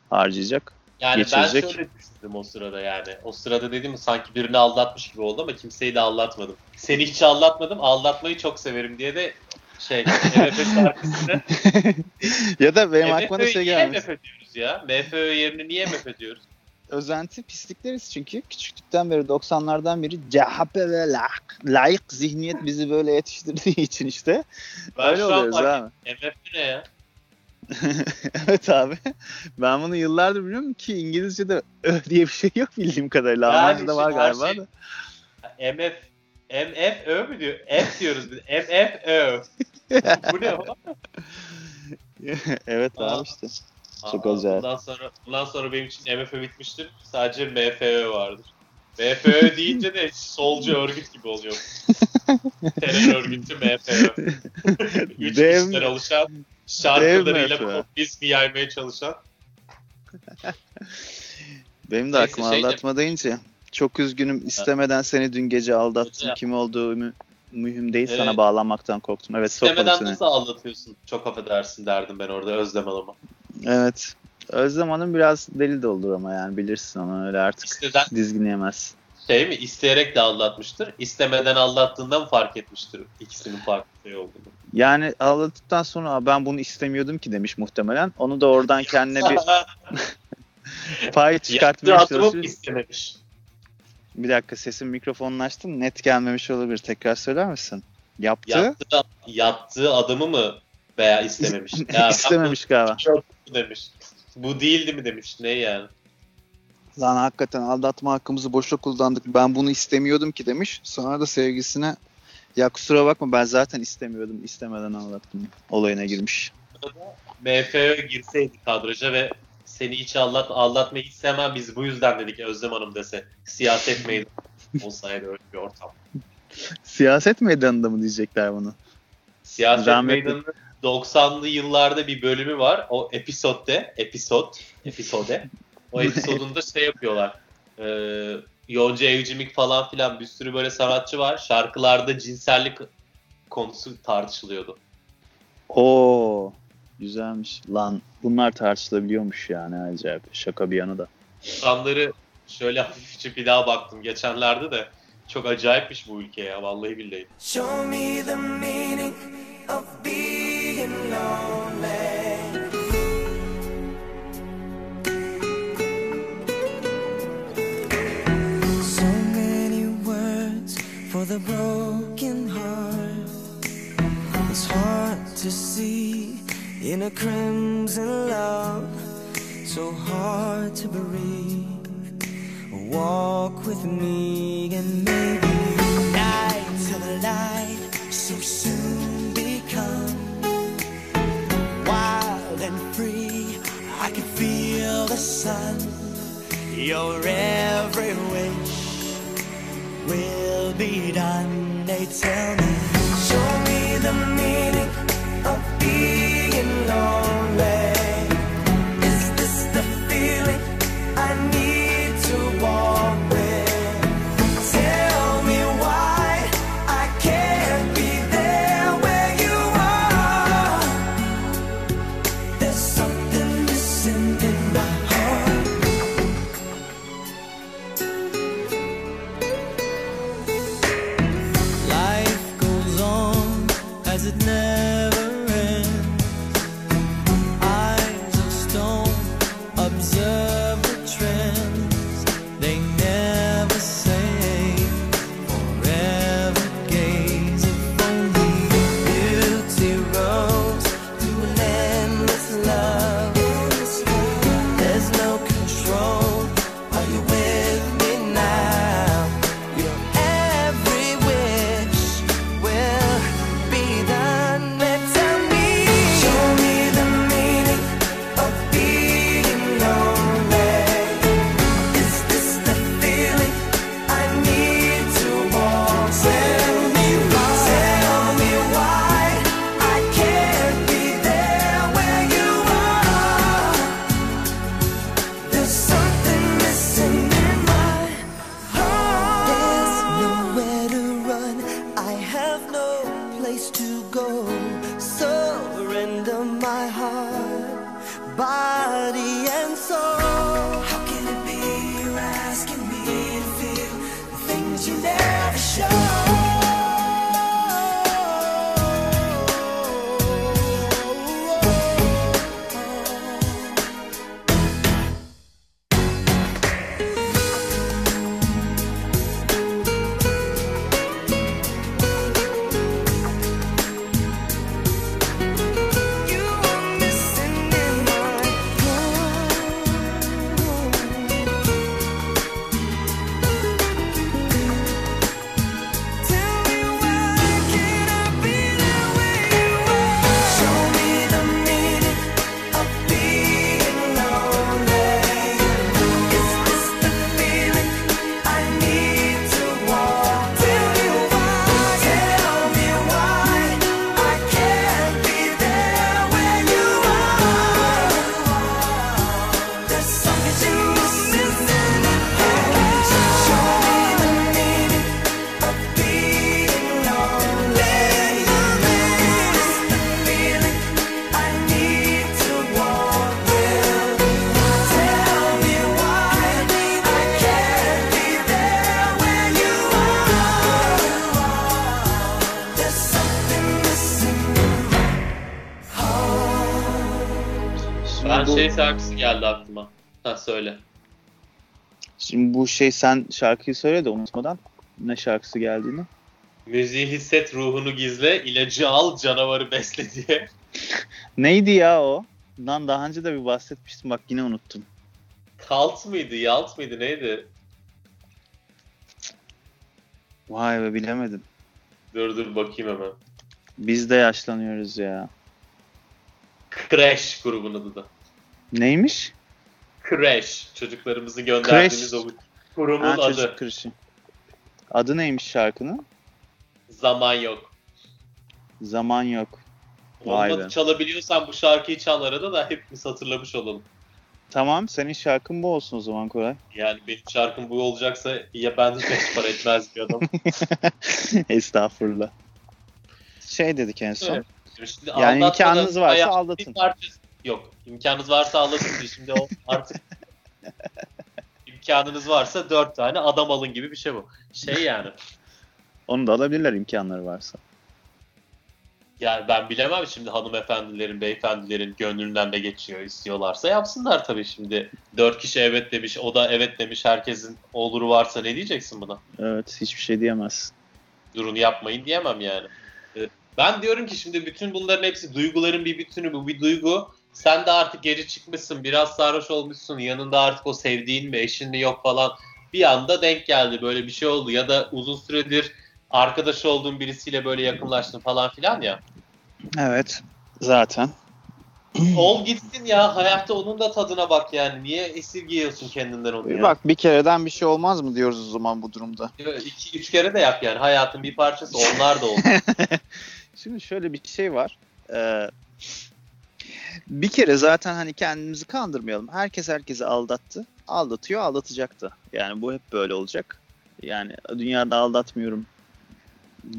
harcayacak, yani geçirecek. Ben şöyle düşündüm o sırada yani, o sırada dedim sanki birini aldatmış gibi oldu ama kimseyi de aldatmadım. Seni hiç aldatmadım, aldatmayı çok severim diye de MFÖ şarkısını. Ya da benim aklıma şey gelmiş. MFÖ diyoruz ya. MFÖ yerine niye MFÖ diyoruz? Özenti pislikleriz çünkü. Küçüklükten beri 90'lardan beri CHP ve layık zihniyet bizi böyle yetiştirdiği için işte. Ben öyle oluyoruz abi. MFÖ ne ya? Evet abi. Ben bunu yıllardır biliyorum ki İngilizce'de öh diye bir şey yok bildiğim kadarıyla. Yani Almanca'da var galiba da. MFÖ mü diyor? F diyoruz biz. MFÖ. Bu ne o? Evet abi işte. Çok özel. Bundan sonra benim için MFÖ bitmiştir. Sadece MFÖ vardır. MFÖ deyince de solcu örgüt gibi oluyor. Terör örgütü MFÖ. Üç kişiler alışan, şarkılarıyla biz mi yaymaya çalışan. Benim de aklıma aldatma deyince çok üzgünüm, istemeden seni dün gece aldattım. Ya. Kim olduğu mühim değil, evet. Sana bağlanmaktan korktum. Evet, istemeden nasıl aldatıyorsun? Çok affedersin derdim ben orada Özlem Hanım'a. Evet. Özlem Hanım biraz deli doldur ama yani bilirsin onu, öyle artık dizginleyemezsin. Şey mi? İsteyerek de aldatmıştır. İstemeden aldattığından fark etmiştir. İkisinin farklı şey olduğunu. Yani aldattıktan sonra ben bunu istemiyordum ki demiş muhtemelen. Onu da oradan kendine bir pay çıkartmaya çalışıyor. Bir dakika, sesin mikrofonunu açtın. Net gelmemiş olabilir. Tekrar söyler misin? Yaptığı adamı mı veya istememiş? Ya, istememiş galiba. Çok demiş. Bu değildi mi demiş. Ne yani? Lan hakikaten aldatma hakkımızı boşa kullandık. Ben bunu istemiyordum ki demiş. Sonra da sevgilisine ya kusura bakma ben zaten istemiyordum. İstemeden aldattım. Olayına girmiş. MFÖ girseydi kadraja ve seni hiç aldatmayı istemem biz bu yüzden dedik Özlem Hanım dese. Siyaset meydanı olsaydı öyle bir ortam. Siyaset meydanında mı diyecekler bunu? Siyaset meydanının 90'lı yıllarda bir bölümü var. O episode. O episodunda şey yapıyorlar. Yonca Evcimik falan filan bir sürü böyle sanatçı var. Şarkılarda cinsellik konusu tartışılıyordu. Oo, güzelmiş. Lan bunlar tartışılabiliyormuş yani, acayip. Şaka bir yana da. İnsanları şöyle hafifçe bir daha baktım geçenlerde de. Çok acayipmiş bu ülke ya, vallahi billahi. Show me the meaning of being lonely. For the broken heart, it's hard to see in a crimson love, so hard to breathe. Walk with me and maybe night till the light so soon become wild and free. I can feel the sun, your every wish will be done. They tell me, show me the meaning of being lonely. Is this the feeling I need to walk with? Tell me why I can't be there where you are. There's something missing in my heart. Ben bu... şarkısı geldi aklıma. Ha söyle. Şimdi bu sen şarkıyı söyle de unutmadan ne şarkısı geldiğini. Müziği hisset, ruhunu gizle, ilacı al, canavarı besle diye. Neydi ya o? Lan daha önce de bir bahsetmiştim bak yine unuttum. Kalt mıydı, yalt mıydı neydi? Vay be bilemedim. Dur bakayım hemen. Biz de yaşlanıyoruz ya. Crash grubun adı da. Neymiş? Crash. Çocuklarımızı gönderdiğimiz Crash. O grubun adı. Crash'i. Adı neymiş şarkının? Zaman yok. Zaman yok. Olmadı çalabiliyorsan bu şarkıyı çal arada da hepimiz hatırlamış olalım. Tamam senin şarkın bu olsun o zaman Koray. Yani benim şarkım bu olacaksa ya ben de hiç para etmez bir adam. Estağfurullah. Dedik en son. Evet. Yani imkanınız varsa aldatın. Yok imkanınız varsa aldatın. Şimdi o artık imkanınız varsa 4 tane adam alın gibi bir şey bu. Yani. Onu da alabilirler imkanları varsa. Yani ben bilemem şimdi hanımefendilerin, beyefendilerin gönlünden de geçiyor istiyorlarsa yapsınlar tabii şimdi. 4 kişi evet demiş, o da evet demiş. Herkesin oluru varsa ne diyeceksin buna? Evet hiçbir şey diyemezsin. Durun yapmayın diyemem yani. Ben diyorum ki şimdi bütün bunların hepsi duyguların bir bütünü bu bir duygu. Sen de artık geri çıkmışsın, biraz sarhoş olmuşsun, yanında artık o sevdiğin mi, eşin mi yok falan. Bir anda denk geldi böyle bir şey oldu ya da uzun süredir arkadaş olduğun birisiyle böyle yakınlaştın falan filan ya. Evet zaten. Ol gitsin ya hayatta onun da tadına bak yani. Niye esirgiyorsun kendinden onu ya? Bak bir kereden bir şey olmaz mı diyoruz o zaman bu durumda? 2-3 kere de yap yani hayatın bir parçası onlar da oldu. Şimdi şöyle bir şey var. Bir kere zaten hani kendimizi kandırmayalım. Herkes herkesi aldattı. Aldatıyor aldatacaktı. Yani bu hep böyle olacak. Yani dünyada aldatmıyorum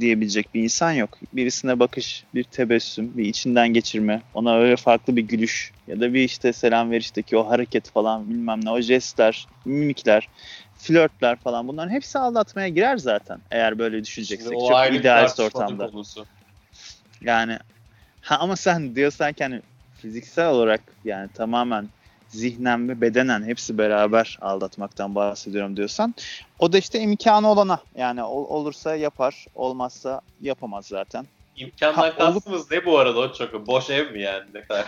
diyebilecek bir insan yok. Birisine bakış, bir tebessüm, bir içinden geçirme, ona öyle farklı bir gülüş ya da bir selam verişteki o hareket falan bilmem ne, o jestler, mimikler, flörtler falan bunların hepsi aldatmaya girer zaten eğer böyle düşüneceksek. Çok idealist ortamda. Yani ama sen diyorsan ki hani fiziksel olarak yani tamamen zihnen ve bedenen hepsi beraber aldatmaktan bahsediyorum diyorsan o da işte imkanı olana yani olursa yapar olmazsa yapamaz zaten. İmkandan kastımız ne bu arada o çok boş ev mi yani ne kadar?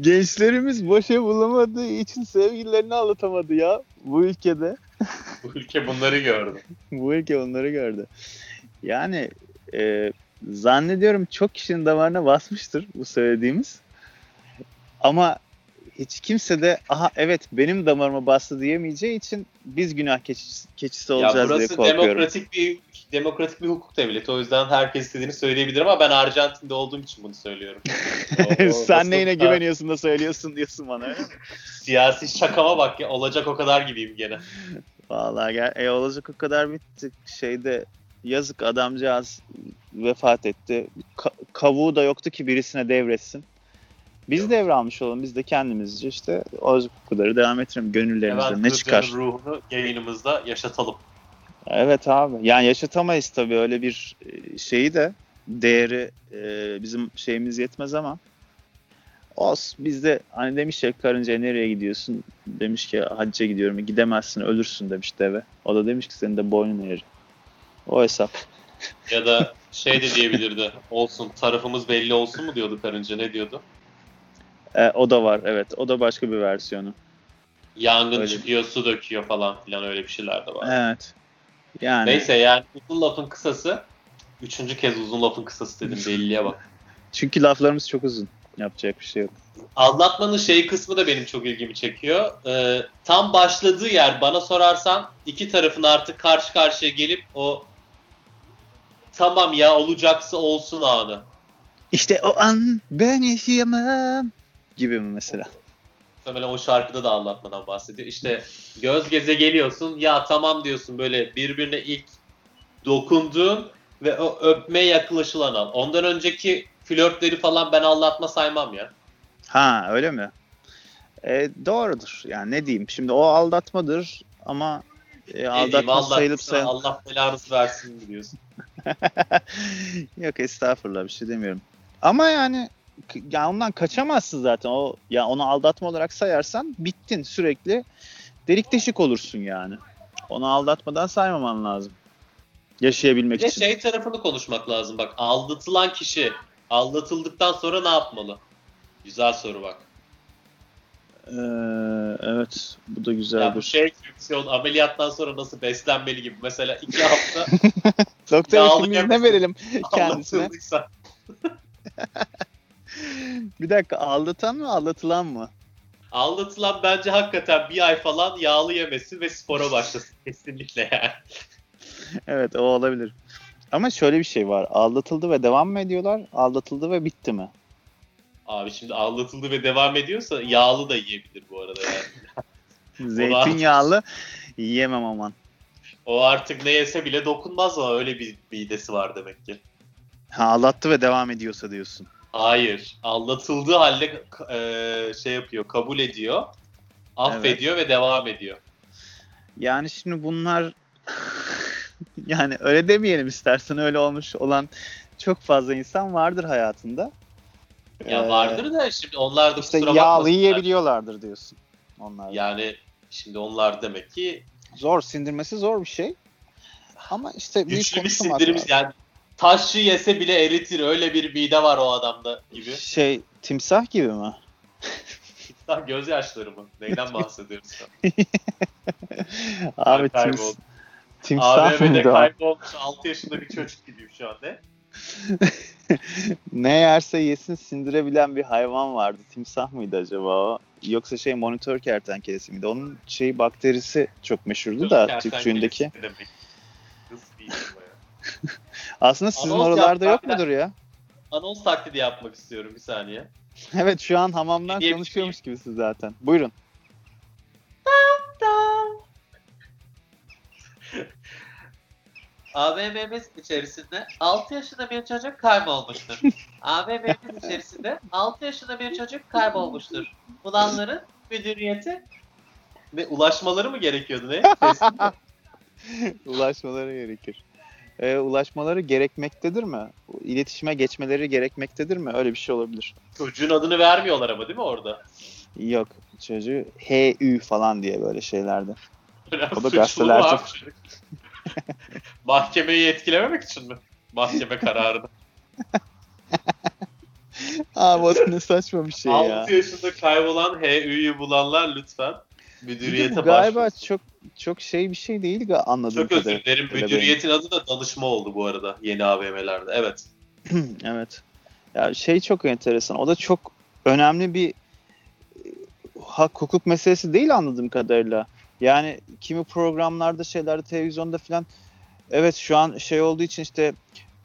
Gençlerimiz boş ev bulamadığı için sevgililerini aldatamadı ya bu ülkede. Bu ülke bunları gördü. Bu ülke bunları gördü. Yani zannediyorum çok kişinin damarına basmıştır bu söylediğimiz. Ama hiç kimse de aha evet benim damarıma bastı diyemeyeceği için biz günah keçisi olacağız diye korkuyorum. Ya burası demokratik bir hukuk devleti. O yüzden herkes istediğini söyleyebilir ama ben Arjantin'de olduğum için bunu söylüyorum. Sen neyine güveniyorsun da söylüyorsun diyorsun bana öyle mi? Siyasi şakama bak ya olacak o kadar gibiyim gene. Vallahi olacak o kadar bittik şeyde. Yazık adamcağız vefat etti. Kavuğu da yoktu ki birisine devretsin. Biz devralmış olalım. Biz de kendimizce işte orucu kukuları devam ettirelim. Gönüllerimizden ne çıkar? Ruhunu yayınımızda yaşatalım. Evet abi. Yani yaşatamayız tabii öyle bir şeyi de. Değeri bizim şeyimiz yetmez ama. Olsun. Biz de hani demiş ya karıncaya nereye gidiyorsun? Demiş ki hacca gidiyorum. Gidemezsin ölürsün demiş deve. O da demiş ki senin de boynun eğer. O hesap. Ya da de diyebilirdi. Olsun tarafımız belli olsun mu diyordu karınca ne diyordu? O da var evet. O da başka bir versiyonu. Yangın öyle çıkıyor su döküyor falan filan öyle bir şeyler de var. Evet. Yani. Neyse yani uzun lafın kısası. 3. kez uzun lafın kısası dedim belliye bak. Çünkü laflarımız çok uzun. Yapacak bir şey yok. Anlatmanın kısmı da benim çok ilgimi çekiyor. Tam başladığı yer bana sorarsan iki tarafın artık karşı karşıya gelip o tamam ya olacaksa olsun anı. İşte o an ben yaşayamam gibi mi mesela? Mesela o şarkıda da anlatmadan bahsediyor. İşte göz göze geliyorsun ya tamam diyorsun böyle birbirine ilk dokunduğun ve o öpmeye yaklaşılan an. Ondan önceki flörtleri falan ben anlatma saymam ya. Ha öyle mi? Doğrudur. Yani ne diyeyim? Şimdi o aldatmadır ama aldatma sayılıp sayılmaz. Allah belanızı versin biliyorsun. Yok estağfurullah, bir şey demiyorum. Ama yani ya ondan kaçamazsın zaten. O ya onu aldatma olarak sayarsan bittin, sürekli delik deşik olursun yani. Onu aldatmadan saymaman lazım. Yaşayabilmek için. Şey tarafını konuşmak lazım bak. Aldatılan kişi aldatıldıktan sonra ne yapmalı? Güzel soru bak. Evet, bu da güzel ya bir şey. Ameliyattan sonra nasıl beslenmeli gibi. Mesela 2 hafta doktor eşimizle verelim kendisine. Bir dakika, aldatan mı aldatılan mı? Aldatılan bence hakikaten 1 ay falan yağlı yemesin ve spora başlasın kesinlikle yani. Evet, o olabilir. Ama şöyle bir şey var. Aldatıldı ve devam mı ediyorlar? Aldatıldı ve bitti mi? Abi şimdi aldatıldı ve devam ediyorsa yağlı da yiyebilir bu arada yani. Zeytinyağlı yiyemem aman. O artık ne yese bile dokunmaz ama öyle bir midesi var demek ki. Ha, aldattı ve devam ediyorsa diyorsun. Hayır. Aldatıldığı halde şey yapıyor, kabul ediyor, affediyor evet. Ve devam ediyor. Yani şimdi bunlar yani öyle demeyelim istersen, öyle olmuş olan çok fazla insan vardır hayatında. Ya vardır da şimdi onlar da işte kusura bakmasınlar. Yağlı yiyebiliyorlardır diyorsun. Onlar yani şimdi onlar demek ki zor, sindirmesi zor bir şey. Ama işte güçlü bir sindirimiz yani. Taşı yese bile eritir. Öyle bir mide var o adamda gibi. Şey, timsah gibi mi? Timsah gözyaşları mı? Neyden bahsediyoruz? Abi timsah mıydı? AVM'de kaybolmuş 6 yaşında bir çocuk gidiyor şu anda. Ne yerse yesin sindirebilen bir hayvan vardı. Timsah mıydı acaba o? Yoksa şey, monitör kertenkelesi miydi? Onun şey bakterisi çok meşhurdu da Türkçüğündeki. Aslında sizin anons oralarda yok mudur ya? Anons taklidi yapmak istiyorum bir saniye. Evet, şu an hamamdan konuşuyormuş gibisiniz zaten. Buyurun. AVM'miz içerisinde 6 yaşında bir çocuk kaybolmuştur. AVM'miz içerisinde 6 yaşında bir çocuk kaybolmuştur. Bulanların müdüriyeti ve ulaşmaları mı gerekiyordu ne? Ulaşmaları gerekir. Ulaşmaları gerekmektedir mi? İletişime geçmeleri gerekmektedir mi? Öyle bir şey olabilir. Çocuğun adını vermiyorlar ama değil mi orada? Yok. Çocuğu H-Ü falan diye böyle şeylerde. O da gazetelerde. Mahkemeyi etkilememek için mi? Mahkeme kararını. Abi o da ne saçma bir şey ya. 6 yaşında kaybolan H-Ü'yü bulanlar lütfen müdüriyete başvursun. Galiba çok şey bir şey değil anladığım kadarıyla. Çok özür dilerim. Müdüriyetin adı da danışma oldu bu arada yeni AVM'lerde. Evet. Evet. Ya şey çok enteresan. O da çok önemli bir hak hukuk meselesi değil anladığım kadarıyla. Yani kimi programlarda, şeylerde, televizyonda filan evet şu an şey olduğu için işte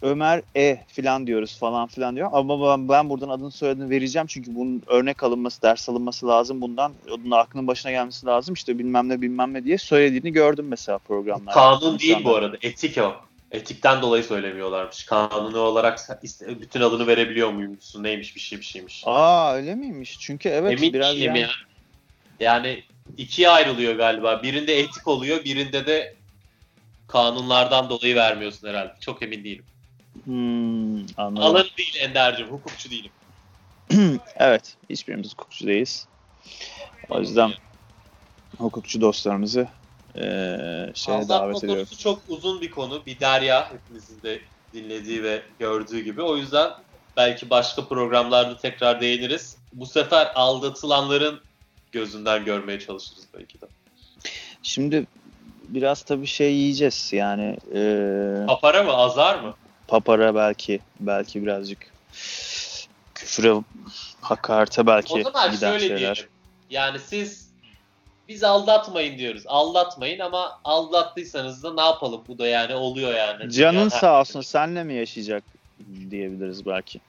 Ömer filan diyoruz falan filan diyor. Ama ben buradan adını soyadını vereceğim çünkü bunun örnek alınması, ders alınması lazım bundan. Onun aklının başına gelmesi lazım işte bilmem ne diye söylediğini gördüm mesela programlarda. Kanun değil bu arada, etik o. Etikten dolayı söylemiyorlarmış. Kanuni olarak bütün adını verebiliyor muymuşsun neymiş bir şeymiş. Aa öyle miymiş? Çünkü evet emin biraz yani. Yani 2'ye ayrılıyor galiba. Birinde etik oluyor, birinde de kanunlardan dolayı vermiyorsun herhalde. Çok emin değilim. Anladım. Alan değil Ender'cim, hukukçu değilim. Evet, hiçbirimiz hukukçu değiliz. O yüzden hukukçu dostlarımızı şeye davet ediyoruz. Konusu çok uzun bir konu, bir derya hepimizin de dinlediği ve gördüğü gibi. O yüzden belki başka programlarda tekrar değiniriz. Bu sefer aldatılanların gözünden görmeye çalışırız belki de. Şimdi biraz tabii şey yiyeceğiz yani. Papara mı? Azar mı? Papara belki birazcık küfüre, hakarete belki giden şeyler. O zaman şöyle diyelim. Yani biz aldatmayın diyoruz. Aldatmayın ama aldattıysanız da ne yapalım? Bu da yani oluyor yani. Canın sağ olsun senle mi yaşayacak diyebiliriz belki.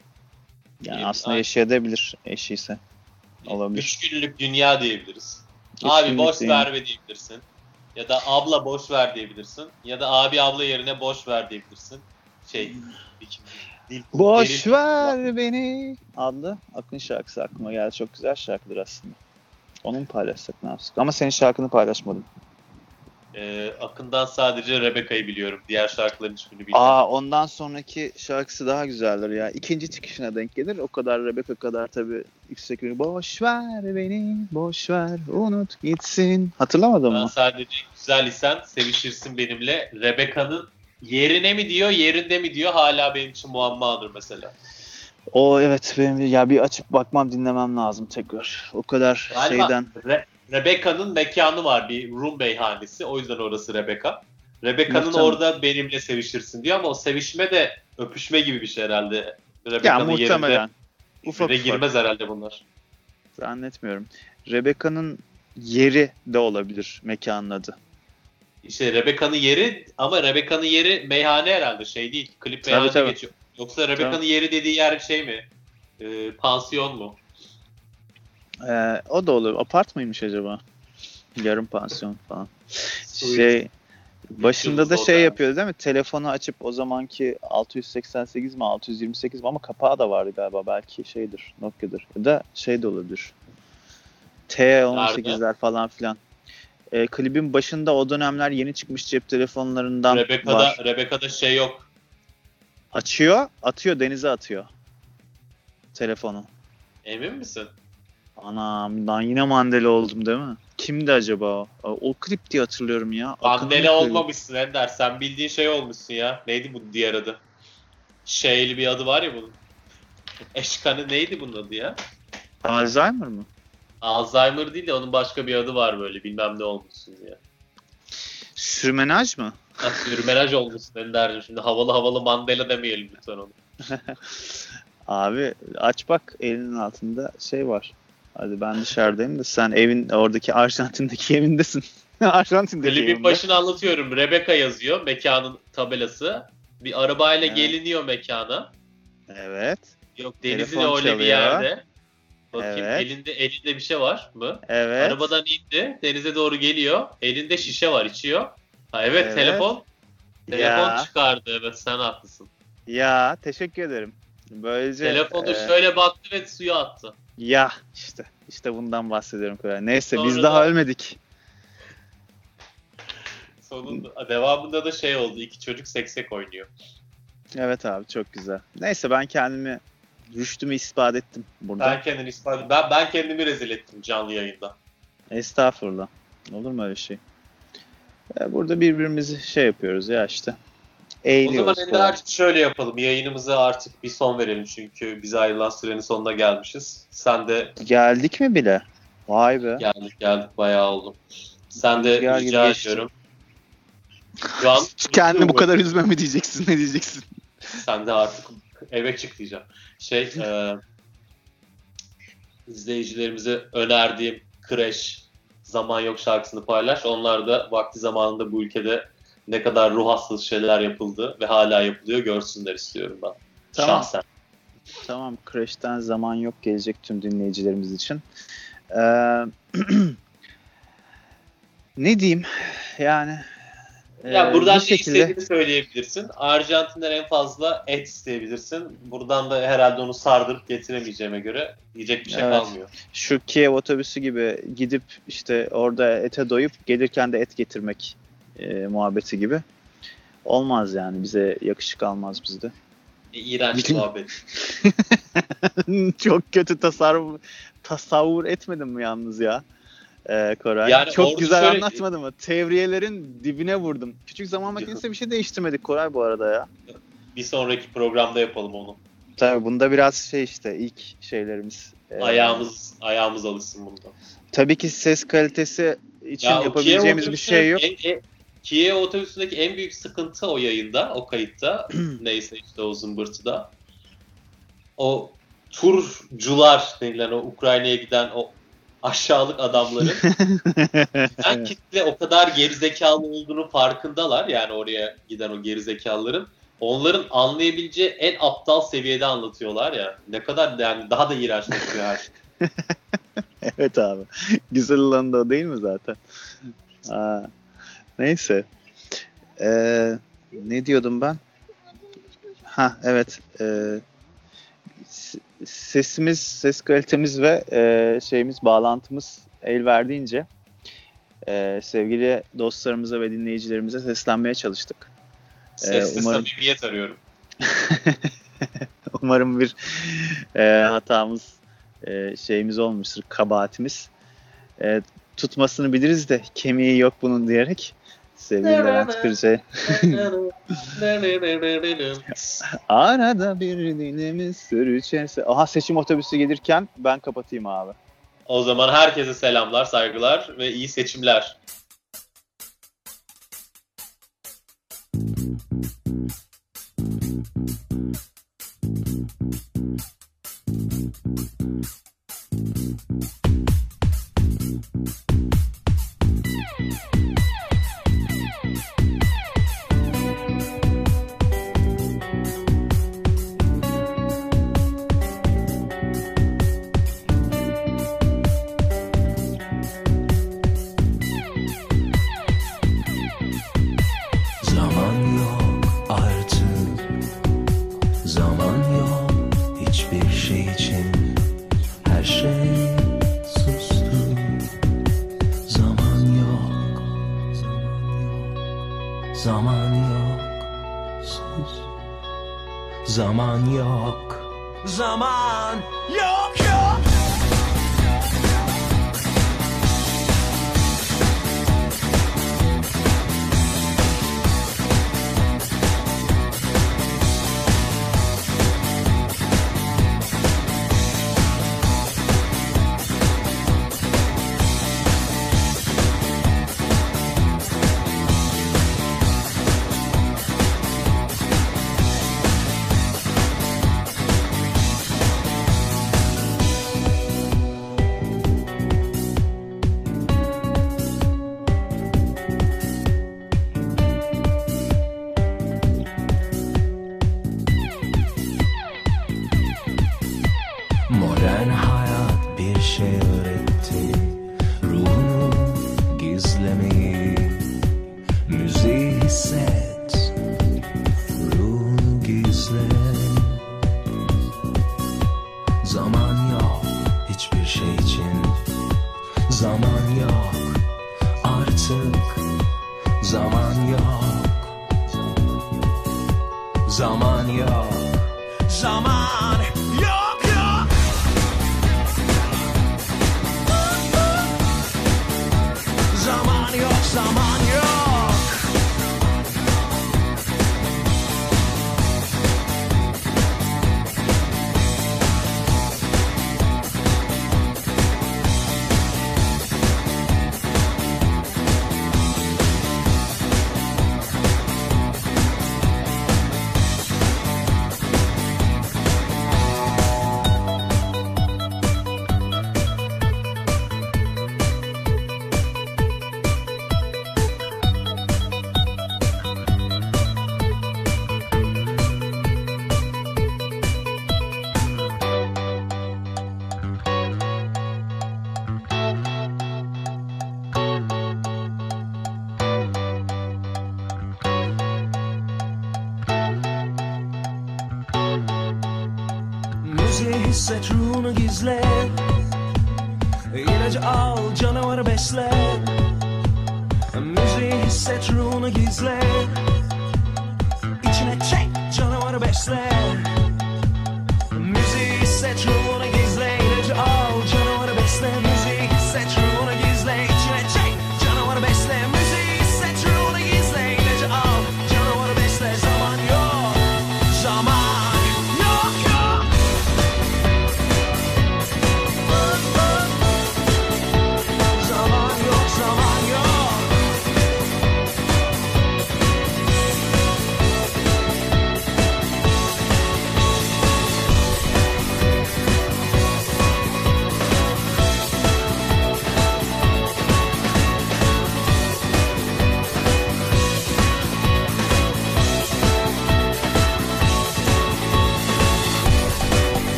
Yani değil, aslında yaşayabilir eşiyse. Olabilir. 3 günlük dünya diyebiliriz. Abi boş ver ve diyebilirsin. Ya da abla boş ver diyebilirsin. Ya da abi abla yerine boş ver diyebilirsin. Boş ver beni adlı Akın şarkısı aklıma geldi. Çok güzel şarkıdır aslında. Onu mu paylaşsak ne yapsak? Ama senin şarkını paylaşmadım. Akın'dan sadece Rebecca'yı biliyorum. Diğer şarkıların hiçbirini bilmiyorum. Ondan sonraki şarkısı daha güzeldir ya. İkinci çıkışına denk gelir. O kadar Rebecca kadar tabii yüksek bir... Boş ver beni, boş ver, unut gitsin. Hatırlamadın mı? Sadece güzel isen sevişirsin benimle. Rebecca'nın yerine mi diyor, yerinde mi diyor hala benim için muammadır mesela. O evet benim ya bir açıp bakmam dinlemem lazım tekrar. O kadar galiba şeyden. Rebecca'nın mekanı var, bir Rum beyhanesi. O yüzden orası Rebecca. Rebecca'nın orada benimle sevişirsin diyor ama o sevişme de öpüşme gibi bir şey herhalde. Rebecca'nın yerinde ufak girmez herhalde bunlar. Zannetmiyorum. Rebecca'nın yeri de olabilir mekanın adı. İşte Rebecca'nın yeri ama Rebecca'nın yeri meyhane herhalde şey değil. Klip meyhanesi geçiyor. Yoksa Rebecca'nın yeri dediği yer şey mi? Pansiyon mu? O da olur. Apart mıymış acaba? Yarım pansiyon falan. Şey, başında da şey yapıyordu değil mi? Telefonu açıp o zamanki 688 mi 628 mi ama kapağı da vardı galiba. Belki şeydir, Nokia'dır. Ya da şey de olabilir. T18'ler falan filan. Klibin başında o dönemler yeni çıkmış cep telefonlarından var. Rebecca'da şey yok. Açıyor, atıyor, denize atıyor telefonu. Emin misin? Anam, ben yine Mandela oldum değil mi? Kimdi acaba o? O klip diye hatırlıyorum ya. Mandela olmamışsın Ender, sen bildiğin şey olmuşsun ya. Neydi bu diğer adı? Şeyli bir adı var ya bunun. Eşkanı neydi bunun adı ya? Alzheimer mı? Alzheimer değil de onun başka bir adı var böyle, bilmem ne olmuşsun ya. Sürmenaj mı? Sürmenaj olmuşsun Ender'cim. Şimdi havalı havalı Mandela demeyelim lütfen onu. Abi aç bak, elinin altında şey var. Hadi ben dışarıdayım da sen evin oradaki Arjantin'deki evindesin. Arjantin'deki klibin evinde. Başını anlatıyorum. Rebecca yazıyor mekanın tabelası. Bir arabayla geliniyor mekana. Evet. Yok denizin öyle bir yerde. Bakayım elinde bir şey var mı? Evet. Arabadan indi. Denize doğru geliyor. Elinde şişe var, içiyor. Ha evet. telefon. Telefon çıkardı. Evet sen haklısın. Ya teşekkür ederim. Böylece telefonu şöyle baktı ve suya attı. Ya işte bundan bahsediyorum Koray. Neyse sonra biz daha ölmedik. Sonunda devamında da şey oldu. İki çocuk seksek oynuyor. Evet abi çok güzel. Neyse ben kendimi rüştümü ispat ettim burada. Ben kendimi rezil ettim canlı yayında. Estağfurullah. Olur mu öyle şey? Burada birbirimizi şey yapıyoruz ya işte. Eğiliyoruz. O zaman artık şöyle yapalım. Yayınımıza artık bir son verelim çünkü bize ayrılan sürenin sonuna gelmişiz. Sen de... Geldik mi bile? Vay be. Geldik. Bayağı oldu. Sen de rica ediyorum. Kendini bu kadar üzme mi diyeceksin? Ne diyeceksin? Sen de artık eve çık diyeceğim. İzleyicilerimize önerdiğim Crash Zaman Yok şarkısını paylaş. Onlar da vakti zamanında bu ülkede ne kadar ruh hastası şeyler yapıldı ve hala yapılıyor görsünler istiyorum ben. Tamam. Şahsen. Tamam. Crash'ten Zaman Yok gelecek tüm dinleyicilerimiz için. Ne diyeyim? Yani buradan ne istediğini söyleyebilirsin. Arjantin'den en fazla et isteyebilirsin. Buradan da herhalde onu sardırıp getiremeyeceğime göre yiyecek bir şey kalmıyor. Şu Kiev otobüsü gibi gidip işte orada ete doyup gelirken de et getirmek muhabbeti gibi. Olmaz yani. Bize yakışık almaz bizde. İğrenç muhabbet. Çok kötü tasavvur etmedin mi yalnız ya? Koray. Yani çok güzel şöyle... anlatmadın mı? Tevriyelerin dibine vurdum. Küçük zaman makinesi bir şey değiştirmedik Koray bu arada ya. Bir sonraki programda yapalım onu. Tabii bunda biraz şey işte ilk şeylerimiz. Ayağımız alışsın bunda. Tabii ki ses kalitesi için yapabileceğimiz bir şey yok. Kiev otobüsündeki en büyük sıkıntı o yayında, o kayıtta. Neyse işte o zımbırtıda. O turcular denilen o Ukrayna'ya giden o aşağılık adamların giden kitle o kadar gerizekalı olduğunu farkındalar. Yani oraya giden o gerizekalıların. Onların anlayabileceği en aptal seviyede anlatıyorlar ya. Ne kadar yani daha da iğrençleşiyor her şey. Evet abi. Güzel olan da o değil mi zaten? Neyse. Ne diyordum ben? Ha evet. Ses kalitemiz ve şeyimiz, bağlantımız el verdiğince sevgili dostlarımıza ve dinleyicilerimize seslenmeye çalıştık. Sesli umarım... samimiyet arıyorum. Umarım bir hatamız, şeyimiz olmuştur, kabahatimiz. Tutmasını biliriz de kemiği yok bunun diyerek sevgili Levent Kırca'ya. Arada bir dinimiz sürü içerse... Aha, seçim otobüsü gelirken ben kapatayım abi. O zaman herkese selamlar, saygılar ve iyi seçimler. Hisset, ruhunu gizle, ilacı al, canavarı besle. Müziği hisset, ruhunu gizle.